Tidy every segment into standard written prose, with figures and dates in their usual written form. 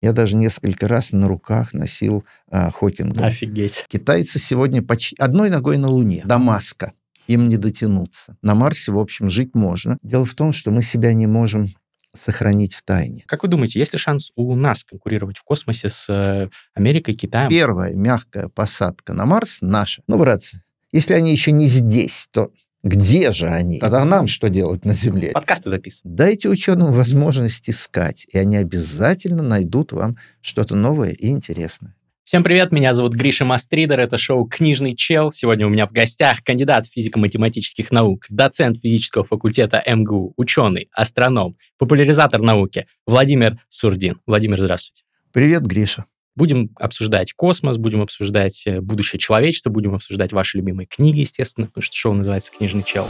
Я даже несколько раз на руках носил Хокинга. Офигеть. Китайцы сегодня почти одной ногой на Луне. До Маска. Им не дотянуться. На Марсе, в общем, жить можно. Дело в том, что мы себя не можем сохранить в тайне. Как вы думаете, есть ли шанс у нас конкурировать в космосе с Америкой, Китаем? Первая мягкая посадка на Марс наша. Ну, братцы, если они еще не здесь, то... Где же они? Тогда нам что делать на Земле? Подкасты записываем. Дайте ученым возможность искать, и они обязательно найдут вам что-то новое и интересное. Всем привет, меня зовут Гриша Мастридер, это шоу «Книжный чел». Сегодня у меня в гостях кандидат физико-математических наук, доцент физического факультета МГУ, ученый, астроном, популяризатор науки Владимир Сурдин. Владимир, здравствуйте. Привет, Гриша. Будем обсуждать космос, будем обсуждать будущее человечества, будем обсуждать ваши любимые книги, естественно, потому что шоу называется «Книжный чел».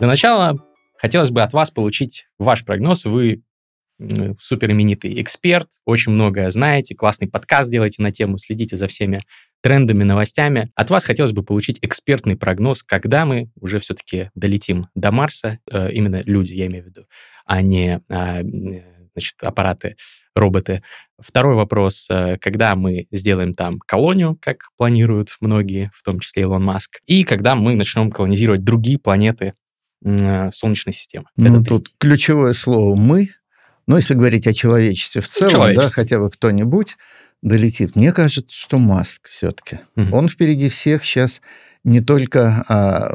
Для начала хотелось бы от вас получить ваш прогноз. Вы суперименитый эксперт, очень многое знаете, классный подкаст делаете на тему, следите за всеми трендами, новостями. От вас хотелось бы получить экспертный прогноз, когда мы уже все-таки долетим до Марса, именно люди, я имею в виду, а не аппараты, роботы. Второй вопрос, когда мы сделаем там колонию, как планируют многие, в том числе Илон Маск, и когда мы начнем колонизировать другие планеты Солнечной системы. Ну, тут ключевое слово «мы». Но если говорить о человечестве в целом, да, хотя бы кто-нибудь долетит. Мне кажется, что Маск все-таки. Угу. Он впереди всех сейчас не только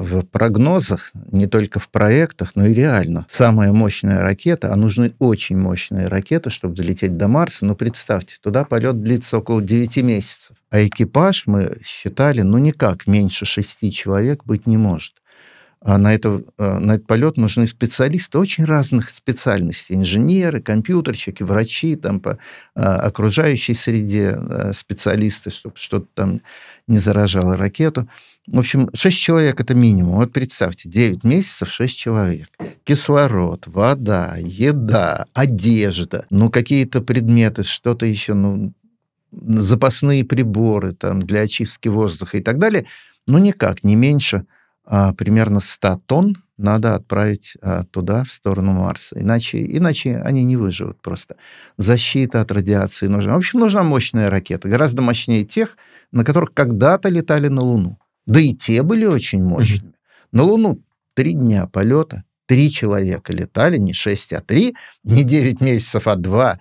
в прогнозах, не только в проектах, но и реально. Самая мощная ракета, а нужны очень мощные ракеты, чтобы долететь до Марса. Ну, представьте, туда полет длится около 9 месяцев. А экипаж, мы считали, ну, никак меньше 6 человек быть не может. А на этот полет нужны специалисты очень разных специальностей. Инженеры, компьютерщики, врачи, там, по окружающей среде специалисты, чтобы что-то там не заражало ракету. В общем, 6 человек – это минимум. Вот представьте, 9 месяцев, 6 человек. Кислород, вода, еда, одежда, ну, какие-то предметы, что-то еще, ну, запасные приборы там, для очистки воздуха и так далее. Ну, никак, не меньше примерно 100 тонн надо отправить туда, в сторону Марса. Иначе они не выживут просто. Защита от радиации нужна. В общем, нужна мощная ракета, гораздо мощнее тех, на которых когда-то летали на Луну. Да и те были очень мощными. На Луну 3 дня полета, 3 человека летали, не 6, а 3, не 9 месяцев, а 2-3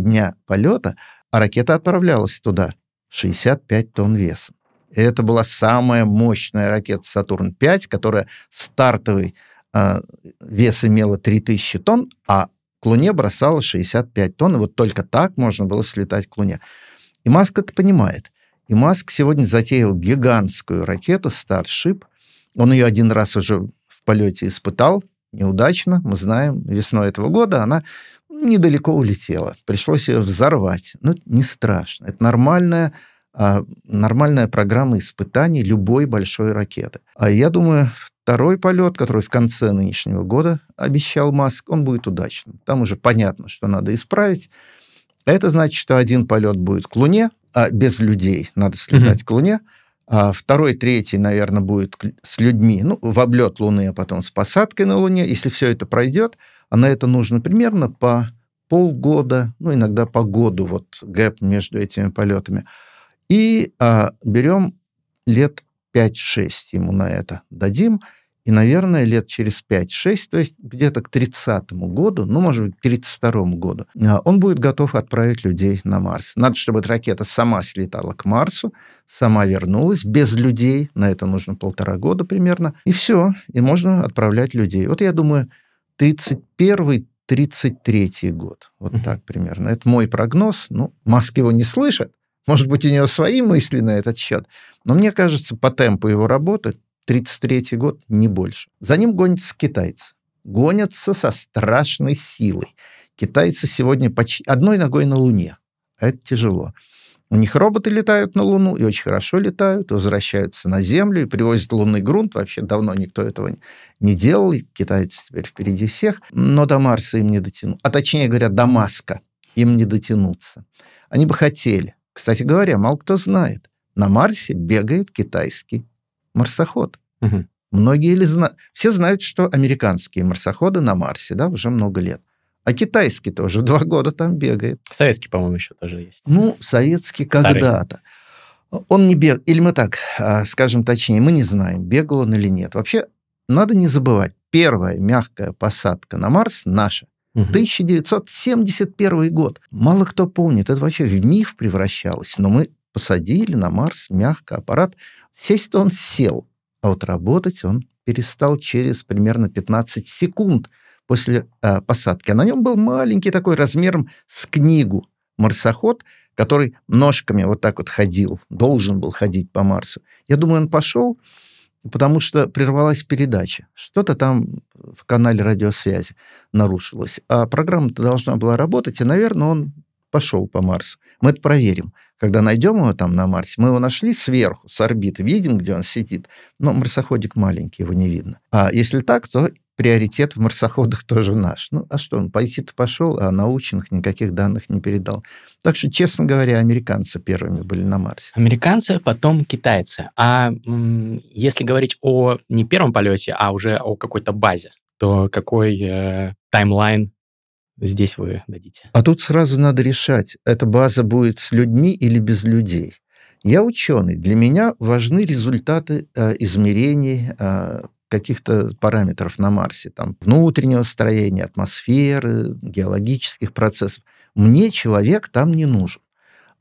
дня полета, а ракета отправлялась туда 65 тонн весом. Это была самая мощная ракета «Сатурн-5», которая стартовый вес имела 3000 тонн, а к Луне бросала 65 тонн. И вот только так можно было слетать к Луне. И Маск это понимает. И Маск сегодня затеял гигантскую ракету Starship. Он ее один раз уже в полете испытал. Неудачно. Мы знаем, весной этого года она недалеко улетела. Пришлось ее взорвать. Но это не страшно. Это нормальная программа испытаний любой большой ракеты. А я думаю, второй полет, который в конце нынешнего года обещал Маск, он будет удачным. Там уже понятно, что надо исправить. Это значит, что один полет будет к Луне, а без людей надо слетать к Луне, а второй, третий, наверное, будет с людьми, ну, в облет Луны, а потом с посадкой на Луне. Если все это пройдет, а на это нужно примерно по полгода, ну, иногда по году, вот гэп между этими полетами. И берем лет 5-6 ему на это дадим, и, наверное, лет через 5-6, то есть где-то к 30-му году, ну, может быть, к 32-му году, он будет готов отправить людей на Марс. Надо, чтобы эта ракета сама слетала к Марсу, сама вернулась, без людей, на это нужно 1,5 года примерно, и все, и можно отправлять людей. Вот я думаю, 31-й, 33-й год, вот так примерно. Это мой прогноз, ну, Маск его не слышит. Может быть, у него свои мысли на этот счет, но мне кажется, по темпу его работы 33-й год, не больше. За ним гонятся китайцы. Гонятся со страшной силой. Китайцы сегодня почти одной ногой на Луне. Это тяжело. У них роботы летают на Луну, и очень хорошо летают, возвращаются на Землю, и привозят лунный грунт. Вообще давно никто этого не делал. Китайцы теперь впереди всех. Но до Марса им не дотянут. А точнее говоря, до Маска. им не дотянуться. Они бы хотели. Кстати говоря, мало кто знает. На Марсе бегает китайский марсоход. Угу. Многие ли знают? Все знают, что американские марсоходы на Марсе, да, уже много лет. А китайский тоже 2 года там бегает. Советский, по-моему, еще тоже есть. Ну, советский старый. Когда-то. Он не бегал. Или мы так скажем точнее, мы не знаем, бегал он или нет. Вообще, надо не забывать, первая мягкая посадка на Марс наша. Угу. 1971 год. Мало кто помнит. Это вообще в миф превращалось. Но мы посадили на Марс мягко аппарат. Сесть-то он сел, а вот работать он перестал через примерно 15 секунд после посадки. А на нем был маленький такой размером с книгу марсоход, который ножками вот так вот ходил, должен был ходить по Марсу. Я думаю, он пошел, потому что прервалась передача. Что-то там в канале радиосвязи нарушилось. А программа-то должна была работать, и, наверное, он пошел по Марсу. Мы это проверим. Когда найдем его там на Марсе, мы его нашли сверху, с орбиты, видим, где он сидит, но марсоходик маленький, его не видно. А если так, то приоритет в марсоходах тоже наш. Ну, а что, он пойти-то пошел, а научных никаких данных не передал. Так что, честно говоря, американцы первыми были на Марсе. Американцы, потом китайцы. А если говорить о не первом полете, а уже о какой-то базе, то какой таймлайн здесь вы дадите? А тут сразу надо решать, эта база будет с людьми или без людей. Я ученый, для меня важны результаты измерений каких-то параметров на Марсе, там, внутреннего строения, атмосферы, геологических процессов. Мне человек там не нужен.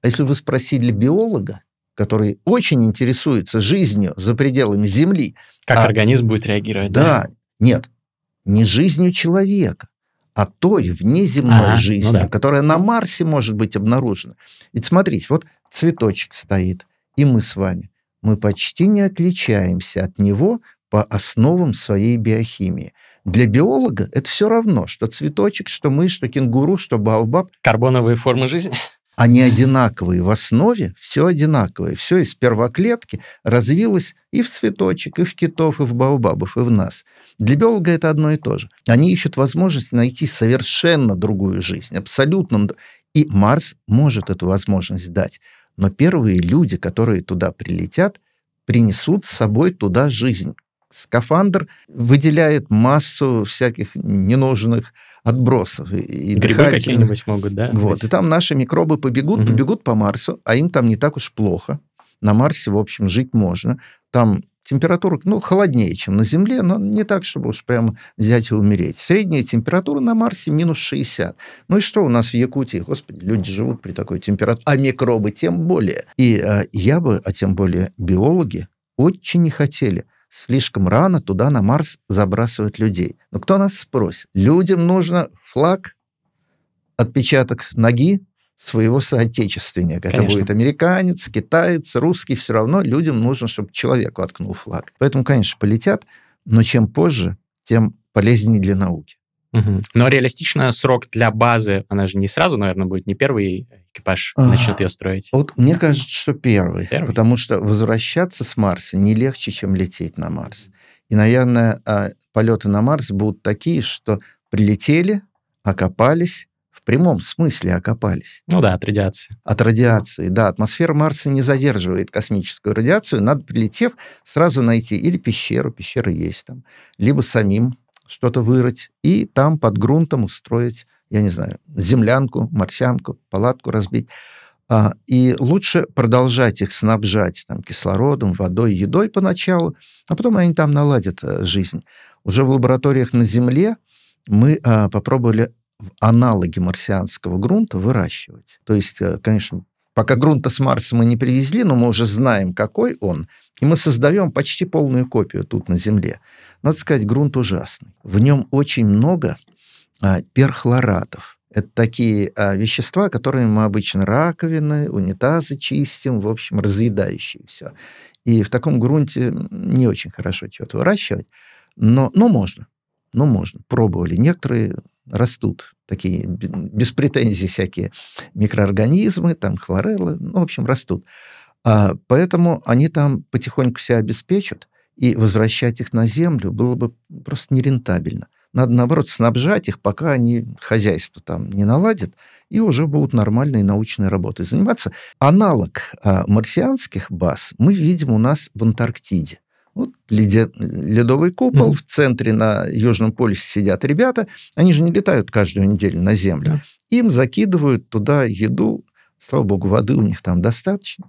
А если вы спросили биолога, который очень интересуется жизнью за пределами Земли... Как организм будет реагировать? Да, нет, не жизнью человека, а той внеземной жизнью, ну да, которая на Марсе может быть обнаружена. Ведь смотрите, вот цветочек стоит, и мы с вами. Мы почти не отличаемся от него по основам своей биохимии. Для биолога это все равно, что цветочек, что мы, что кенгуру, что баобаб. Карбоновые формы жизни. Они одинаковые в основе, все одинаковое. Все из первоклетки развилось и в цветочек, и в китов, и в баобабов, и в нас. Для биолога это одно и то же. Они ищут возможность найти совершенно другую жизнь, абсолютно. И Марс может эту возможность дать. Но первые люди, которые туда прилетят, принесут с собой туда жизнь. Скафандр выделяет массу всяких ненужных отбросов. И грибы какие-нибудь могут, да? Вот. И там наши микробы побегут по Марсу, а им там не так уж плохо. На Марсе, в общем, жить можно. Там температура, холоднее, чем на Земле, но не так, чтобы уж прямо взять и умереть. Средняя температура на Марсе минус 60. Ну и что у нас в Якутии? Господи, люди живут при такой температуре, а микробы тем более. И тем более биологи, очень не хотели слишком рано туда на Марс забрасывать людей. Но кто нас спросит? Людям нужно флаг, отпечаток ноги своего соотечественника. Конечно. Это будет американец, китаец, русский. Все равно людям нужно, чтобы человек воткнул флаг. Поэтому, конечно, полетят, но чем позже, тем полезнее для науки. Угу. Но реалистично срок для базы, она же не сразу, наверное, будет, не первый экипаж начнет ее строить. Вот мне кажется, что первый, потому что возвращаться с Марса не легче, чем лететь на Марс. И, наверное, полеты на Марс будут такие, что прилетели, окопались, в прямом смысле окопались. Ну да, от радиации. От радиации, да. Атмосфера Марса не задерживает космическую радиацию. Надо, прилетев, сразу найти или пещера есть там, либо самим что-то вырыть, и там под грунтом устроить, я не знаю, землянку, марсианку, палатку разбить. И лучше продолжать их снабжать там, кислородом, водой, едой поначалу, а потом они там наладят жизнь. Уже в лабораториях на Земле мы попробовали аналоги марсианского грунта выращивать. То есть, конечно, пока грунта с Марса мы не привезли, но мы уже знаем, какой он, и мы создаем почти полную копию тут на Земле. Надо сказать, грунт ужасный. В нем очень много перхлоратов. Это такие вещества, которыми мы обычно раковины, унитазы чистим, в общем, разъедающие все. И в таком грунте не очень хорошо чего-то выращивать, но можно. Ну, можно. Пробовали. Некоторые растут, такие без претензий всякие микроорганизмы, там хлореллы, в общем, растут. Поэтому они там потихоньку себя обеспечат, и возвращать их на Землю было бы просто нерентабельно. Надо, наоборот, снабжать их, пока они хозяйство там не наладят, и уже будут нормальные научные работы заниматься. Аналог марсианских баз мы видим у нас в Антарктиде. Вот ледовый купол, в центре на Южном полюсе сидят ребята, они же не летают каждую неделю на Землю. Им закидывают туда еду, слава богу, воды у них там достаточно,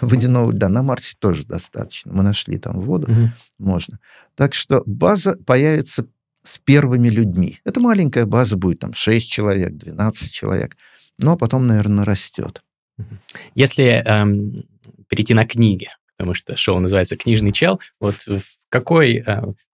водяного льда на Марсе тоже достаточно, мы нашли там воду, можно. Так что база появится с первыми людьми. Это маленькая база будет, там 6 человек, 12 человек, но потом, наверное, растет. Если перейти на книги, потому что шоу называется «Книжный чел», вот в какой,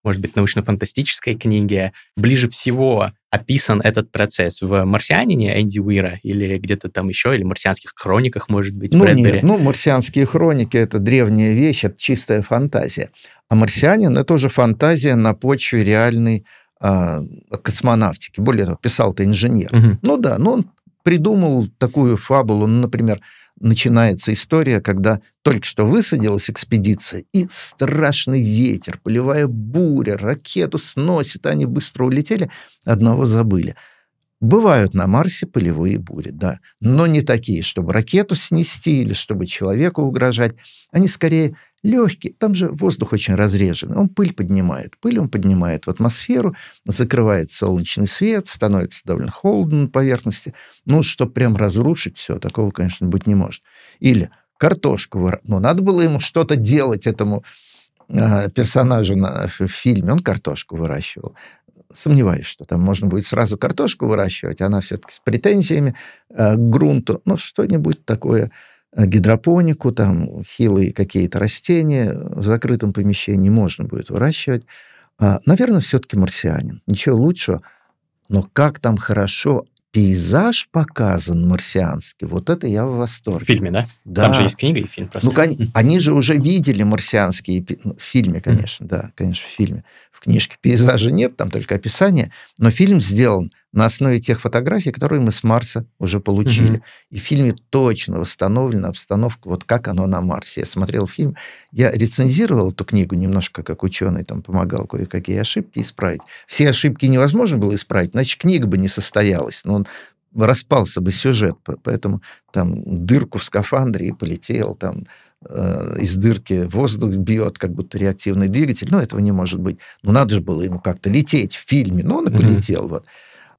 может быть, научно-фантастической книге ближе всего описан этот процесс? В «Марсианине» Энди Уира или где-то там еще, или в «Марсианских хрониках», может быть, Брэдбери? Нет, «Марсианские хроники» — это древняя вещь, это чистая фантазия. А «Марсианин» — это уже фантазия на почве реальной космонавтики. Более того, писал-то инженер. Ну да, но он придумал такую фабулу, например, начинается история, когда только что высадилась экспедиция, и страшный ветер, полевая буря, ракету сносит, они быстро улетели, одного забыли. Бывают на Марсе полевые бури, да, но не такие, чтобы ракету снести или чтобы человеку угрожать. Они скорее легкие, там же воздух очень разреженный, он пыль он поднимает в атмосферу, закрывает солнечный свет, становится довольно холодно на поверхности, ну, чтобы прям разрушить все, такого, конечно, быть не может. Или картошку, надо было ему что-то делать, этому персонажу в фильме, он картошку выращивал. Сомневаюсь, что там можно будет сразу картошку выращивать, она все-таки с претензиями к грунту, ну, что-нибудь такое, гидропонику, там, хилые какие-то растения в закрытом помещении можно будет выращивать. Наверное, все-таки «Марсианин». Ничего лучшего, но как там хорошо пейзаж показан марсианский, вот это я в восторге. В фильме, да? Да. Там же есть книга и фильм просто. Ну, они же уже видели марсианские... В фильме, конечно, да, конечно, в фильме. В книжке пейзажа нет, там только описание, но фильм сделан на основе тех фотографий, которые мы с Марса уже получили. И в фильме точно восстановлена обстановка, вот как оно на Марсе. Я смотрел фильм, я рецензировал эту книгу немножко, как ученый, там помогал кое-какие ошибки исправить. Все ошибки невозможно было исправить, значит, книга бы не состоялась, но он распался бы сюжет, поэтому там дырку в скафандре и полетел, там из дырки воздух бьет, как будто реактивный двигатель, но этого не может быть. Ну, надо же было ему как-то лететь в фильме, но он и полетел, вот.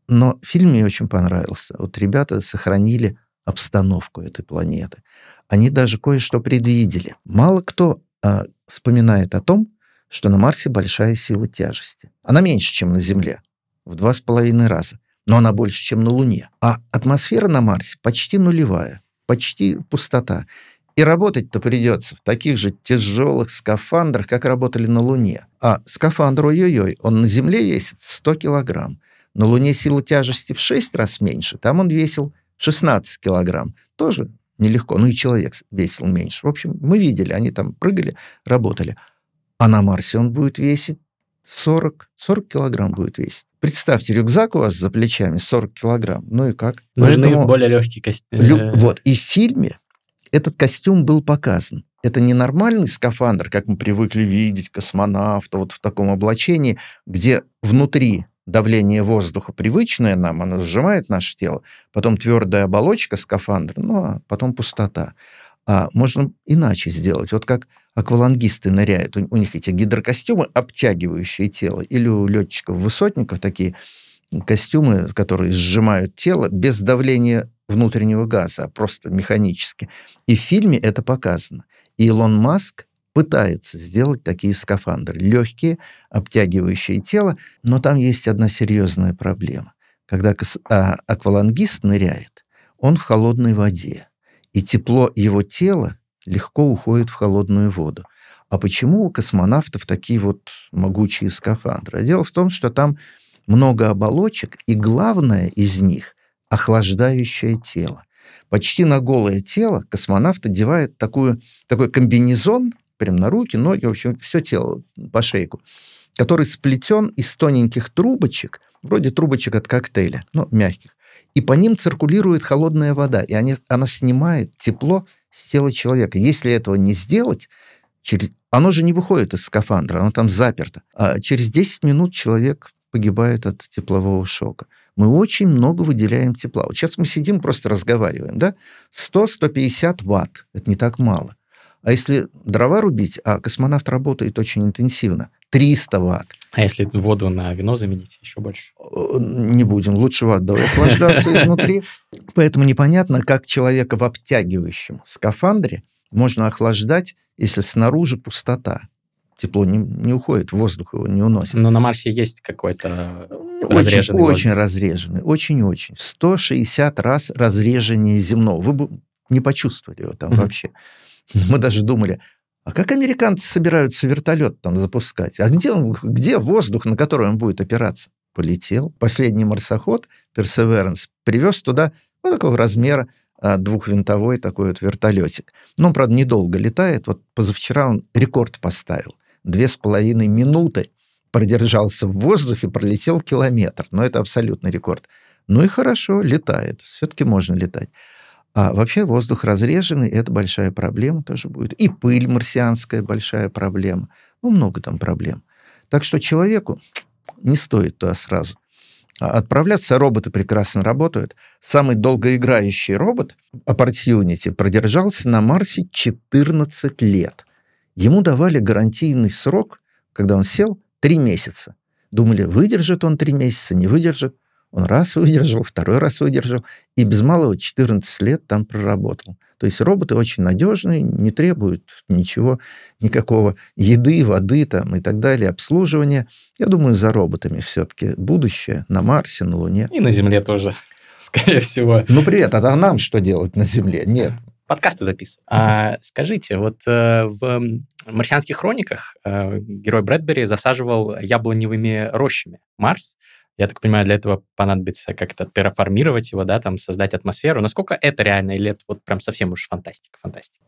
Но фильм мне очень понравился. Вот ребята сохранили обстановку этой планеты. Они даже кое-что предвидели. Мало кто вспоминает о том, что на Марсе большая сила тяжести. Она меньше, чем на Земле, в 2,5 раза. Но она больше, чем на Луне. А атмосфера на Марсе почти нулевая, почти пустота. И работать-то придется в таких же тяжелых скафандрах, как работали на Луне. А скафандр, ой-ой-ой, он на Земле весит 100 килограмм. На Луне сила тяжести в 6 раз меньше. Там он весил 16 килограмм. Тоже нелегко. Ну и человек весил меньше. В общем, мы видели, они там прыгали, работали. А на Марсе он будет весить 40 килограмм будет весить. Представьте, рюкзак у вас за плечами 40 килограмм. Ну и как? Нужны более легкие костюмы. Вот. И в фильме этот костюм был показан. Это не нормальный скафандр, как мы привыкли видеть космонавта вот в таком облачении, где внутри... Давление воздуха привычное нам, оно сжимает наше тело, потом твердая оболочка скафандра, ну, а потом пустота. А можно иначе сделать. Вот как аквалангисты ныряют, у них эти гидрокостюмы, обтягивающие тело, или у летчиков-высотников такие костюмы, которые сжимают тело без давления внутреннего газа, а просто механически. И в фильме это показано. И Илон Маск пытается сделать такие скафандры. Легкие, обтягивающие тело, но там есть одна серьезная проблема. Когда аквалангист ныряет, он в холодной воде, и тепло его тела легко уходит в холодную воду. А почему у космонавтов такие вот могучие скафандры? Дело в том, что там много оболочек, и главное из них – охлаждающее тело. Почти на голое тело космонавт одевает такой комбинезон, прям на руки, ноги, в общем, все тело по шейку, который сплетен из тоненьких трубочек, вроде трубочек от коктейля, но мягких, и по ним циркулирует холодная вода, и она снимает тепло с тела человека. Если этого не сделать, оно же не выходит из скафандра, оно там заперто. А через 10 минут человек погибают от теплового шока. Мы очень много выделяем тепла. Вот сейчас мы сидим, просто разговариваем, да? 100-150 ватт. Это не так мало. А если дрова рубить, а космонавт работает очень интенсивно, 300 ватт. А если воду на огно заменить, еще больше? Не будем. Лучше ватт. Давай охлаждаться изнутри. Поэтому непонятно, как человека в обтягивающем скафандре можно охлаждать, если снаружи пустота. Тепло не уходит, воздух его не уносит. Но на Марсе есть какой-то разреженный воздух. Очень разреженный, очень-очень. 160 раз разрежение земного. Вы бы не почувствовали его там вообще. Мы даже думали, а как американцы собираются вертолет там запускать? А где воздух, на который он будет опираться? Полетел. Последний марсоход, Perseverance, привез туда вот такого размера двухвинтовой такой вот вертолетик. Но он, правда, недолго летает. Вот позавчера он рекорд поставил. 2,5 минуты продержался в воздухе, пролетел километр. Но это абсолютный рекорд. Ну и хорошо, летает. Все-таки можно летать. А вообще воздух разреженный, это большая проблема тоже будет. И пыль марсианская большая проблема. Ну, много там проблем. Так что человеку не стоит туда сразу отправляться. Роботы прекрасно работают. Самый долгоиграющий робот, Opportunity, продержался на Марсе 14 лет. Ему давали гарантийный срок, когда он сел, 3 месяца. Думали, выдержит он 3 месяца, не выдержит. Он раз выдержал, второй раз выдержал, и без малого 14 лет там проработал. То есть роботы очень надежные, не требуют ничего, никакого еды, воды там, и так далее, обслуживания. Я думаю, за роботами все-таки будущее на Марсе, на Луне. И на Земле тоже, скорее всего. Ну, привет, а нам что делать на Земле? Нет. Подкасты записывают. А, скажите, вот в «Марсианских хрониках» герой Брэдбери засаживал яблоневыми рощами Марс. Я так понимаю, для этого понадобится как-то терраформировать его, да, там, создать атмосферу. Насколько это реально, или это вот прям совсем уж фантастика?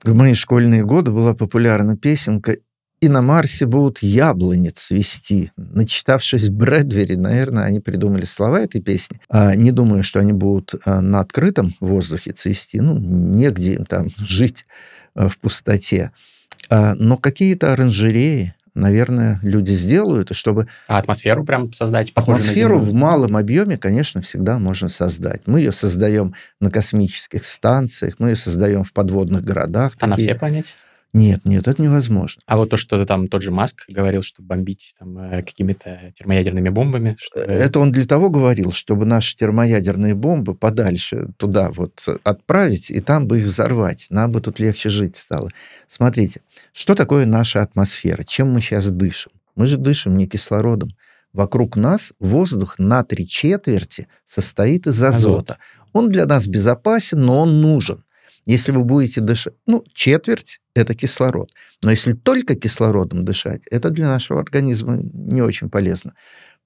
В мои школьные годы была популярна песенка «И на Марсе будут яблони цвести». Начитавшись Брэдбери, наверное, они придумали слова этой песни. Не думаю, что они будут на открытом воздухе цвести. Ну, негде им там жить в пустоте. Но какие-то оранжереи, наверное, люди сделают, чтобы... А атмосферу прям создать? Атмосферу в малом объеме, конечно, всегда можно создать. Мы ее создаем на космических станциях, мы ее создаем в подводных городах. А на все планете? Нет, это невозможно. А вот то, что там тот же Маск говорил, что бомбить там какими-то термоядерными бомбами? Что... Это он для того говорил, чтобы наши термоядерные бомбы подальше туда вот отправить, и там бы их взорвать. Нам бы тут легче жить стало. Смотрите, что такое наша атмосфера? Чем мы сейчас дышим? Мы же дышим не кислородом. Вокруг нас воздух на 3/4 состоит из азота. Он для нас безопасен, но он нужен. Если вы будете дышать... Ну, 1/4 – это кислород. Но если только кислородом дышать, это для нашего организма не очень полезно.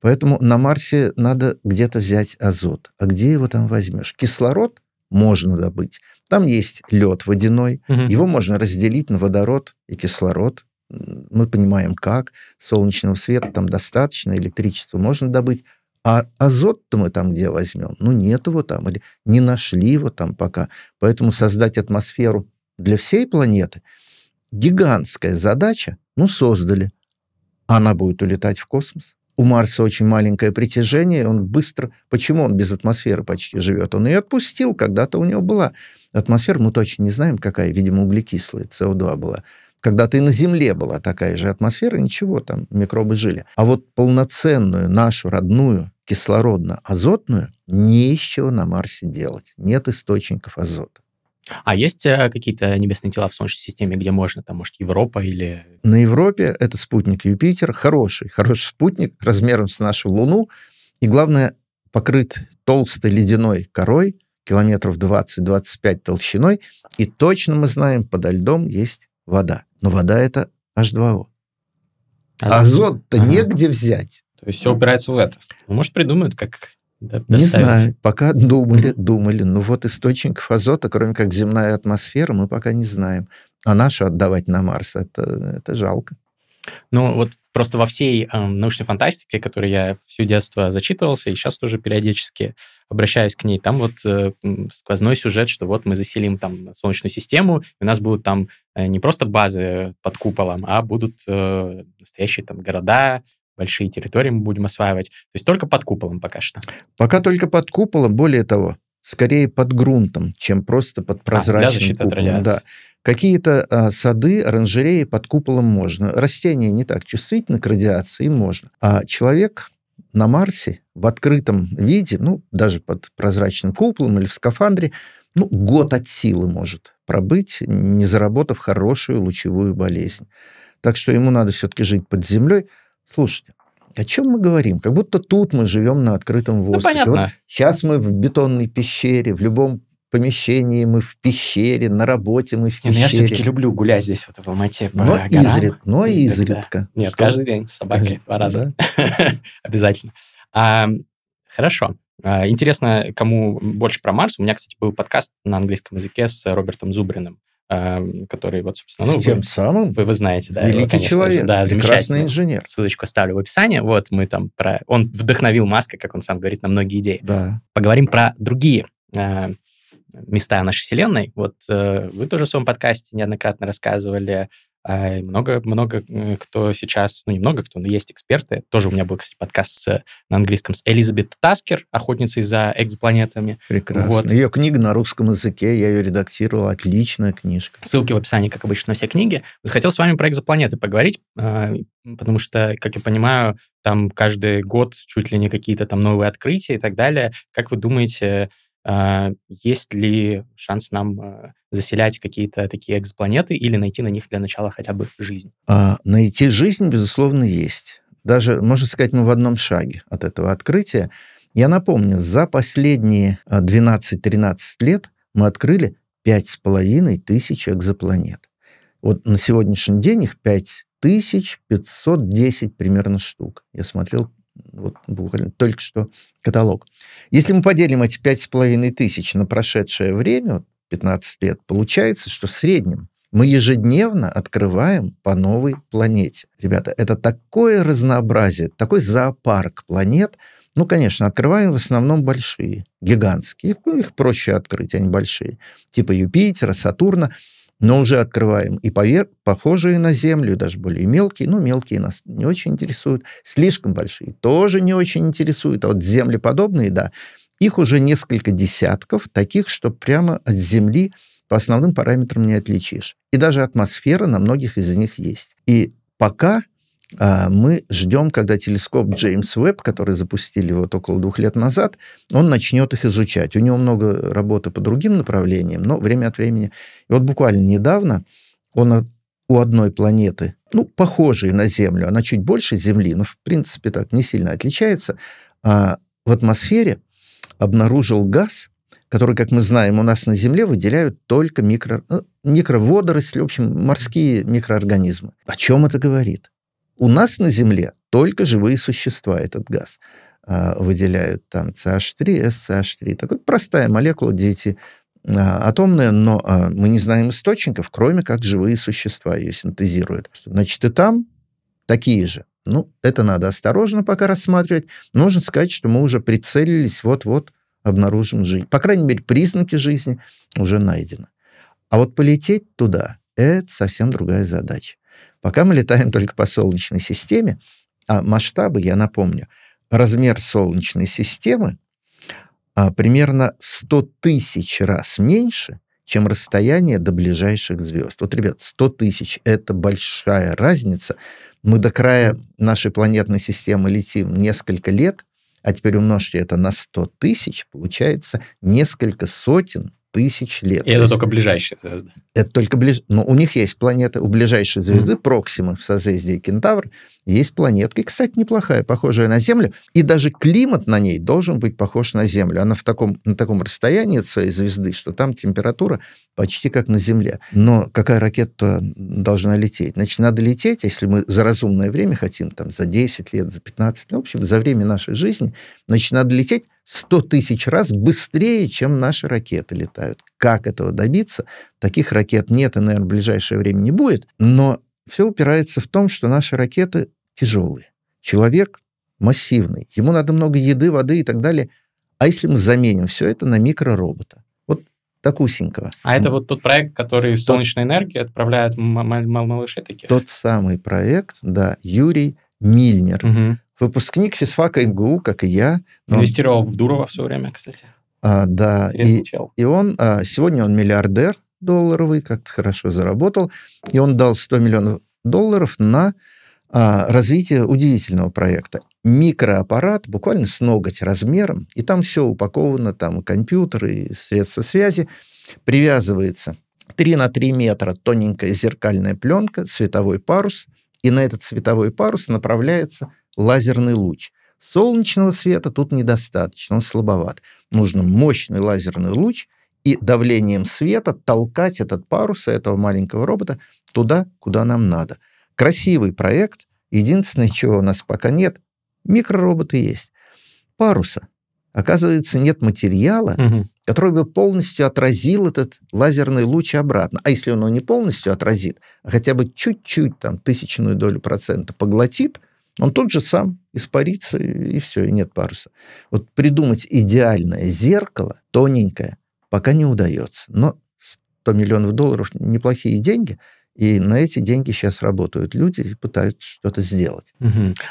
Поэтому на Марсе надо где-то взять азот. А где его там возьмешь? Кислород можно добыть. Там есть лед водяной. Его можно разделить на водород и кислород. Мы понимаем, как. Солнечного света там достаточно, электричество можно добыть. А азот-то мы там где возьмем? Ну, нет его там, или не нашли его там пока. Поэтому создать атмосферу для всей планеты – гигантская задача. Ну, создали. Она будет улетать в космос. У Марса очень маленькое притяжение, он быстро... Почему он без атмосферы почти живет? Он ее отпустил, когда-то у него была атмосфера, мы точно не знаем, какая, видимо, углекислая, СО2 была. Когда-то и на Земле была такая же атмосфера, ничего, там микробы жили. А вот полноценную нашу родную кислородно-азотную не из чего на Марсе делать. Нет источников азота. А есть какие-то небесные тела в Солнечной системе, где можно? Там, может, Европа или... На Европе это спутник Юпитер. Хороший спутник размером с нашу Луну. И, главное, покрыт толстой ледяной корой, километров 20-25 толщиной. И точно мы знаем, подо льдом есть вода. Но вода — это H2O. Азот-то негде взять. То есть все упирается в это. Может, придумают, как доставить? Не знаю. Пока думали. Но вот источников азота, кроме как земная атмосфера, мы пока не знаем. А нашу отдавать на Марс — это жалко. Ну, вот просто во всей научной фантастике, которой я всю детство зачитывался, и сейчас тоже периодически обращаюсь к ней, там вот сквозной сюжет, что вот мы заселим там Солнечную систему, и у нас будут там не просто базы под куполом, а будут настоящие там города, большие территории мы будем осваивать. То есть только под куполом пока что. Пока только под куполом, более того, скорее под грунтом, чем просто под прозрачным куполом. Да. Какие-то сады, оранжереи под куполом можно. Растения не так чувствительны к радиации, можно. А человек на Марсе в открытом виде, ну, даже под прозрачным куполом или в скафандре, ну, год от силы может пробыть, не заработав хорошую лучевую болезнь. Так что ему надо все-таки жить под землей. Слушайте, о чем мы говорим? Как будто тут мы живем на открытом воздухе. Ну, вот сейчас мы в бетонной пещере, в любом помещении мы в пещере, на работе мы в пещере. Я все-таки люблю гулять здесь вот в Алма-Ате по горам. Но изредка. Нет, что? Каждый день с собакой 2 раза. Обязательно. Хорошо. Интересно, кому больше про Марс. У меня, кстати, был подкаст на английском языке с Робертом Зубриным, который вот, собственно... Ну, тем самым? Вы знаете, да. Великий его, конечно, человек, да, прекрасный инженер. Ссылочку оставлю в описании. Вот мы там про... Он вдохновил Маска, как он сам говорит, на многие идеи. Да. Поговорим про другие места нашей Вселенной. Вот вы тоже в своем подкасте неоднократно рассказывали. Много-много кто сейчас, ну, немного кто, но есть эксперты. Тоже у меня был, кстати, подкаст на английском с Элизабет Таскер, охотницей за экзопланетами. Прекрасно. Вот. Ее книга на русском языке, я ее редактировал, отличная книжка. Ссылки в описании, как обычно, на все книги. Хотел с вами про экзопланеты поговорить, потому что, как я понимаю, там каждый год чуть ли не какие-то там новые открытия и так далее. Как вы думаете, есть ли шанс нам заселять какие-то такие экзопланеты или найти на них для начала хотя бы жизнь? Найти жизнь, безусловно, есть. Даже, можно сказать, мы в одном шаге от этого открытия. Я напомню, за последние 12-13 лет мы открыли 5500 экзопланет. Вот на сегодняшний день их 5510 примерно штук. Я смотрел вот буквально только что каталог. Если мы поделим эти 5500 на прошедшее время, вот 15 лет, получается, что в среднем мы ежедневно открываем по новой планете. Ребята, это такое разнообразие, такой зоопарк планет. Ну, конечно, открываем в основном большие, гигантские. Ну, их проще открыть, они большие. Типа Юпитера, Сатурна. Но уже открываем и похожие на Землю, даже более мелкие. Ну, мелкие нас не очень интересуют. Слишком большие тоже не очень интересуют. А вот землеподобные, да, их уже несколько десятков, таких, что прямо от Земли по основным параметрам не отличишь. И даже атмосфера на многих из них есть. И пока мы ждем, когда телескоп Джеймс Уэбб, который запустили вот около 2 лет назад, он начнет их изучать. У него много работы по другим направлениям, но время от времени. И вот буквально недавно он у одной планеты, ну, похожей на Землю, она чуть больше Земли, но, в принципе, так не сильно отличается, в атмосфере обнаружил газ, который, как мы знаем, у нас на Земле выделяют только микроводоросли, в общем, морские микроорганизмы. О чем это говорит? У нас на Земле только живые существа этот газ выделяют. Там CH3, SCH3. Такая простая молекула 9-атомная, но мы не знаем источников, кроме как живые существа ее синтезируют. Значит, и там такие же. Ну, это надо осторожно пока рассматривать. Нужно сказать, что мы уже прицелились, вот-вот обнаружим жизнь. По крайней мере, признаки жизни уже найдены. А вот полететь туда – это совсем другая задача. Пока мы летаем только по Солнечной системе, а масштабы, я напомню, размер Солнечной системы примерно в 100 000 раз меньше, чем расстояние до ближайших звезд. Вот, ребят, 100 000 – это большая разница. Мы до края нашей планетной системы летим несколько лет, а теперь умножьте это на 100 000, получается несколько сотен тысяч лет. И это только ближайшие звезды. Это только ближайшие. Но у них есть планета, у ближайшей звезды, Проксима в созвездии Кентавр, есть планетка, и, кстати, неплохая, похожая на Землю, и даже климат на ней должен быть похож на Землю. Она на таком расстоянии от своей звезды, что там температура почти как на Земле. Но какая ракета должна лететь? Значит, надо лететь, если мы за разумное время хотим, там, за 10 лет, за 15, ну, в общем, за время нашей жизни, значит, надо лететь 100 000 раз быстрее, чем наши ракеты летают. Как этого добиться? Таких ракет нет и, наверное, в ближайшее время не будет. Но все упирается в том, что наши ракеты тяжелые. Человек массивный. Ему надо много еды, воды и так далее. А если мы заменим все это на микроробота? Вот такусенького. А это вот тот проект, который солнечной энергии отправляет малыши такие? Тот самый проект, да. Юрий Мильнер, выпускник физфака МГУ, как и я. Инвестировал в Дурова все время, кстати. Да, и он сегодня он миллиардер долларовый, как-то хорошо заработал, и он дал $100 миллионов на развитие удивительного проекта. Микроаппарат, буквально с ноготь размером, и там все упаковано, там и компьютеры, и средства связи, привязывается 3 на 3 метра тоненькая зеркальная пленка, световой парус, и на этот световой парус направляется лазерный луч. Солнечного света тут недостаточно, он слабоват. Нужен мощный лазерный луч и давлением света толкать этот парус, этого маленького робота, туда, куда нам надо. Красивый проект. Единственное, чего у нас пока нет, микророботы есть. Паруса. Оказывается, нет материала, который бы полностью отразил этот лазерный луч обратно. А если он его не полностью отразит, а хотя бы чуть-чуть, там, 0,0001% поглотит, он тут же сам испарится, и все, и нет паруса. Вот придумать идеальное зеркало, тоненькое, пока не удается. Но $100 миллионов неплохие деньги, и на эти деньги сейчас работают люди и пытаются что-то сделать.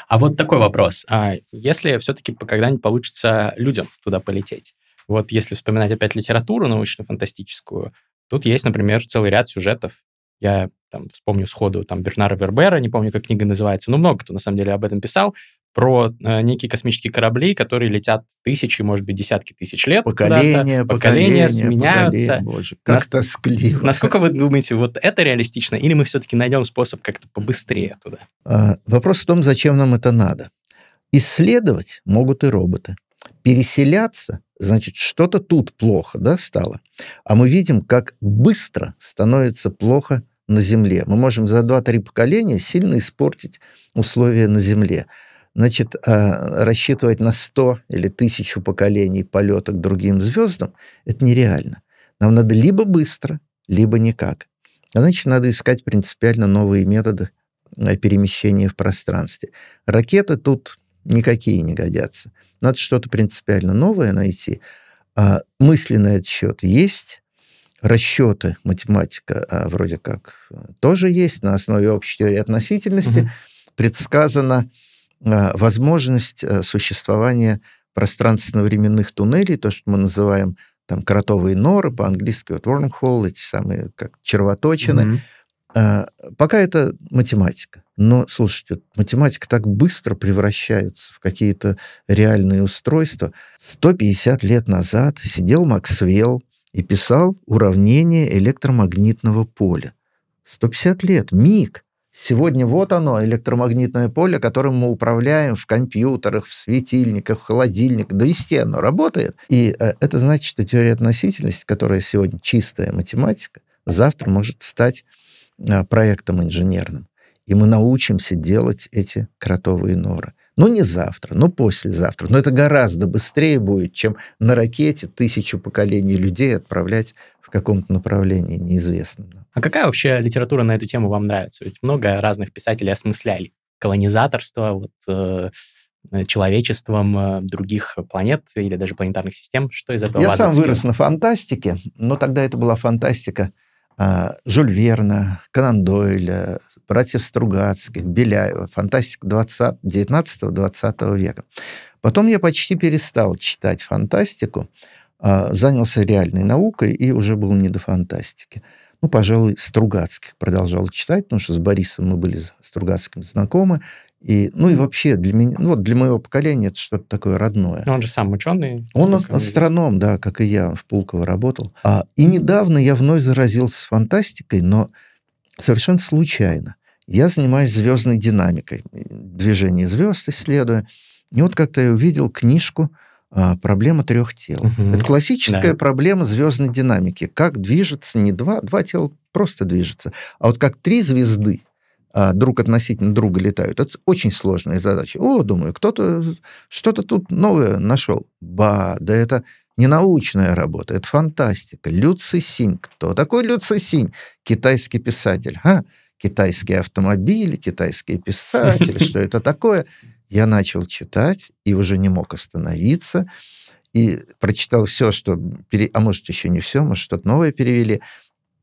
А вот такой вопрос. А если все-таки когда-нибудь получится людям туда полететь? Вот если вспоминать опять литературу научно-фантастическую, тут есть, например, целый ряд сюжетов. Я там вспомню сходу там Бернара Вербера, не помню, как книга называется, но много кто на самом деле об этом писал, про некие космические корабли, которые летят тысячи, может быть, десятки тысяч лет. Поколения сменяются. Боже, как тоскливо. Насколько вы думаете, вот это реалистично, или мы все-таки найдем способ как-то побыстрее туда? Вопрос в том, зачем нам это надо. Исследовать могут и роботы. Переселяться, значит, что-то тут плохо, да, стало. А мы видим, как быстро становится плохо на Земле. Мы можем за 2-3 поколения сильно испортить условия на Земле. Значит, рассчитывать на 100 или 1000 поколений полета к другим звездам – это нереально. Нам надо либо быстро, либо никак. Значит, надо искать принципиально новые методы перемещения в пространстве. Ракеты тут никакие не годятся. Надо что-то принципиально новое найти. Мысли на этот счет есть. Расчеты, математика вроде как тоже есть. На основе общей теории относительности предсказано возможность существования пространственно-временных туннелей, то, что мы называем там кротовые норы, по-английски вот wormhole, эти самые как червоточины. Пока это математика. Но, слушайте, математика так быстро превращается в какие-то реальные устройства. 150 лет назад сидел Максвелл и писал уравнение электромагнитного поля. 150 лет, миг. Сегодня вот оно, электромагнитное поле, которым мы управляем в компьютерах, в светильниках, в холодильниках. Да везде оно работает. И это значит, что теория относительности, которая сегодня чистая математика, завтра может стать проектом инженерным. И мы научимся делать эти кротовые норы. Ну, не завтра, но послезавтра. Но это гораздо быстрее будет, чем на ракете 1000 поколений людей отправлять в каком-то направлении неизвестном. А какая вообще литература на эту тему вам нравится? Ведь много разных писателей осмысляли колонизаторство вот, человечеством других планет или даже планетарных систем. Что из этого? Я сам вырос на фантастике, но тогда это была фантастика Жюль Верна, Конан Дойля, братьев Стругацких, Беляева, фантастика 19-20 века. Потом я почти перестал читать фантастику, занялся реальной наукой и уже был не до фантастики. Ну, пожалуй, Стругацких продолжал читать, потому что с Борисом мы были Стругацким знакомы. И, ну, и вообще для меня, ну, вот для моего поколения это что-то такое родное. Но он же сам ученый. Он астроном, да, как и я, в Пулково работал. И недавно я вновь заразился фантастикой, но совершенно случайно. Я занимаюсь звездной динамикой, движение звезд исследую. И вот как-то я увидел книжку «Проблема трех тел». Это классическая проблема звездной динамики. Как движется не два тела просто движется, а вот как 3 звезды друг относительно друга летают. Это очень сложная задача. О, думаю, кто-то что-то тут новое нашел. Да это не научная работа, это фантастика. Лю Цысинь. Кто такой Лю Цысинь? Китайский писатель. Китайские автомобили, китайские писатели, что это такое? Я начал читать и уже не мог остановиться. И прочитал все, что... А может, еще не все, может, что-то новое перевели.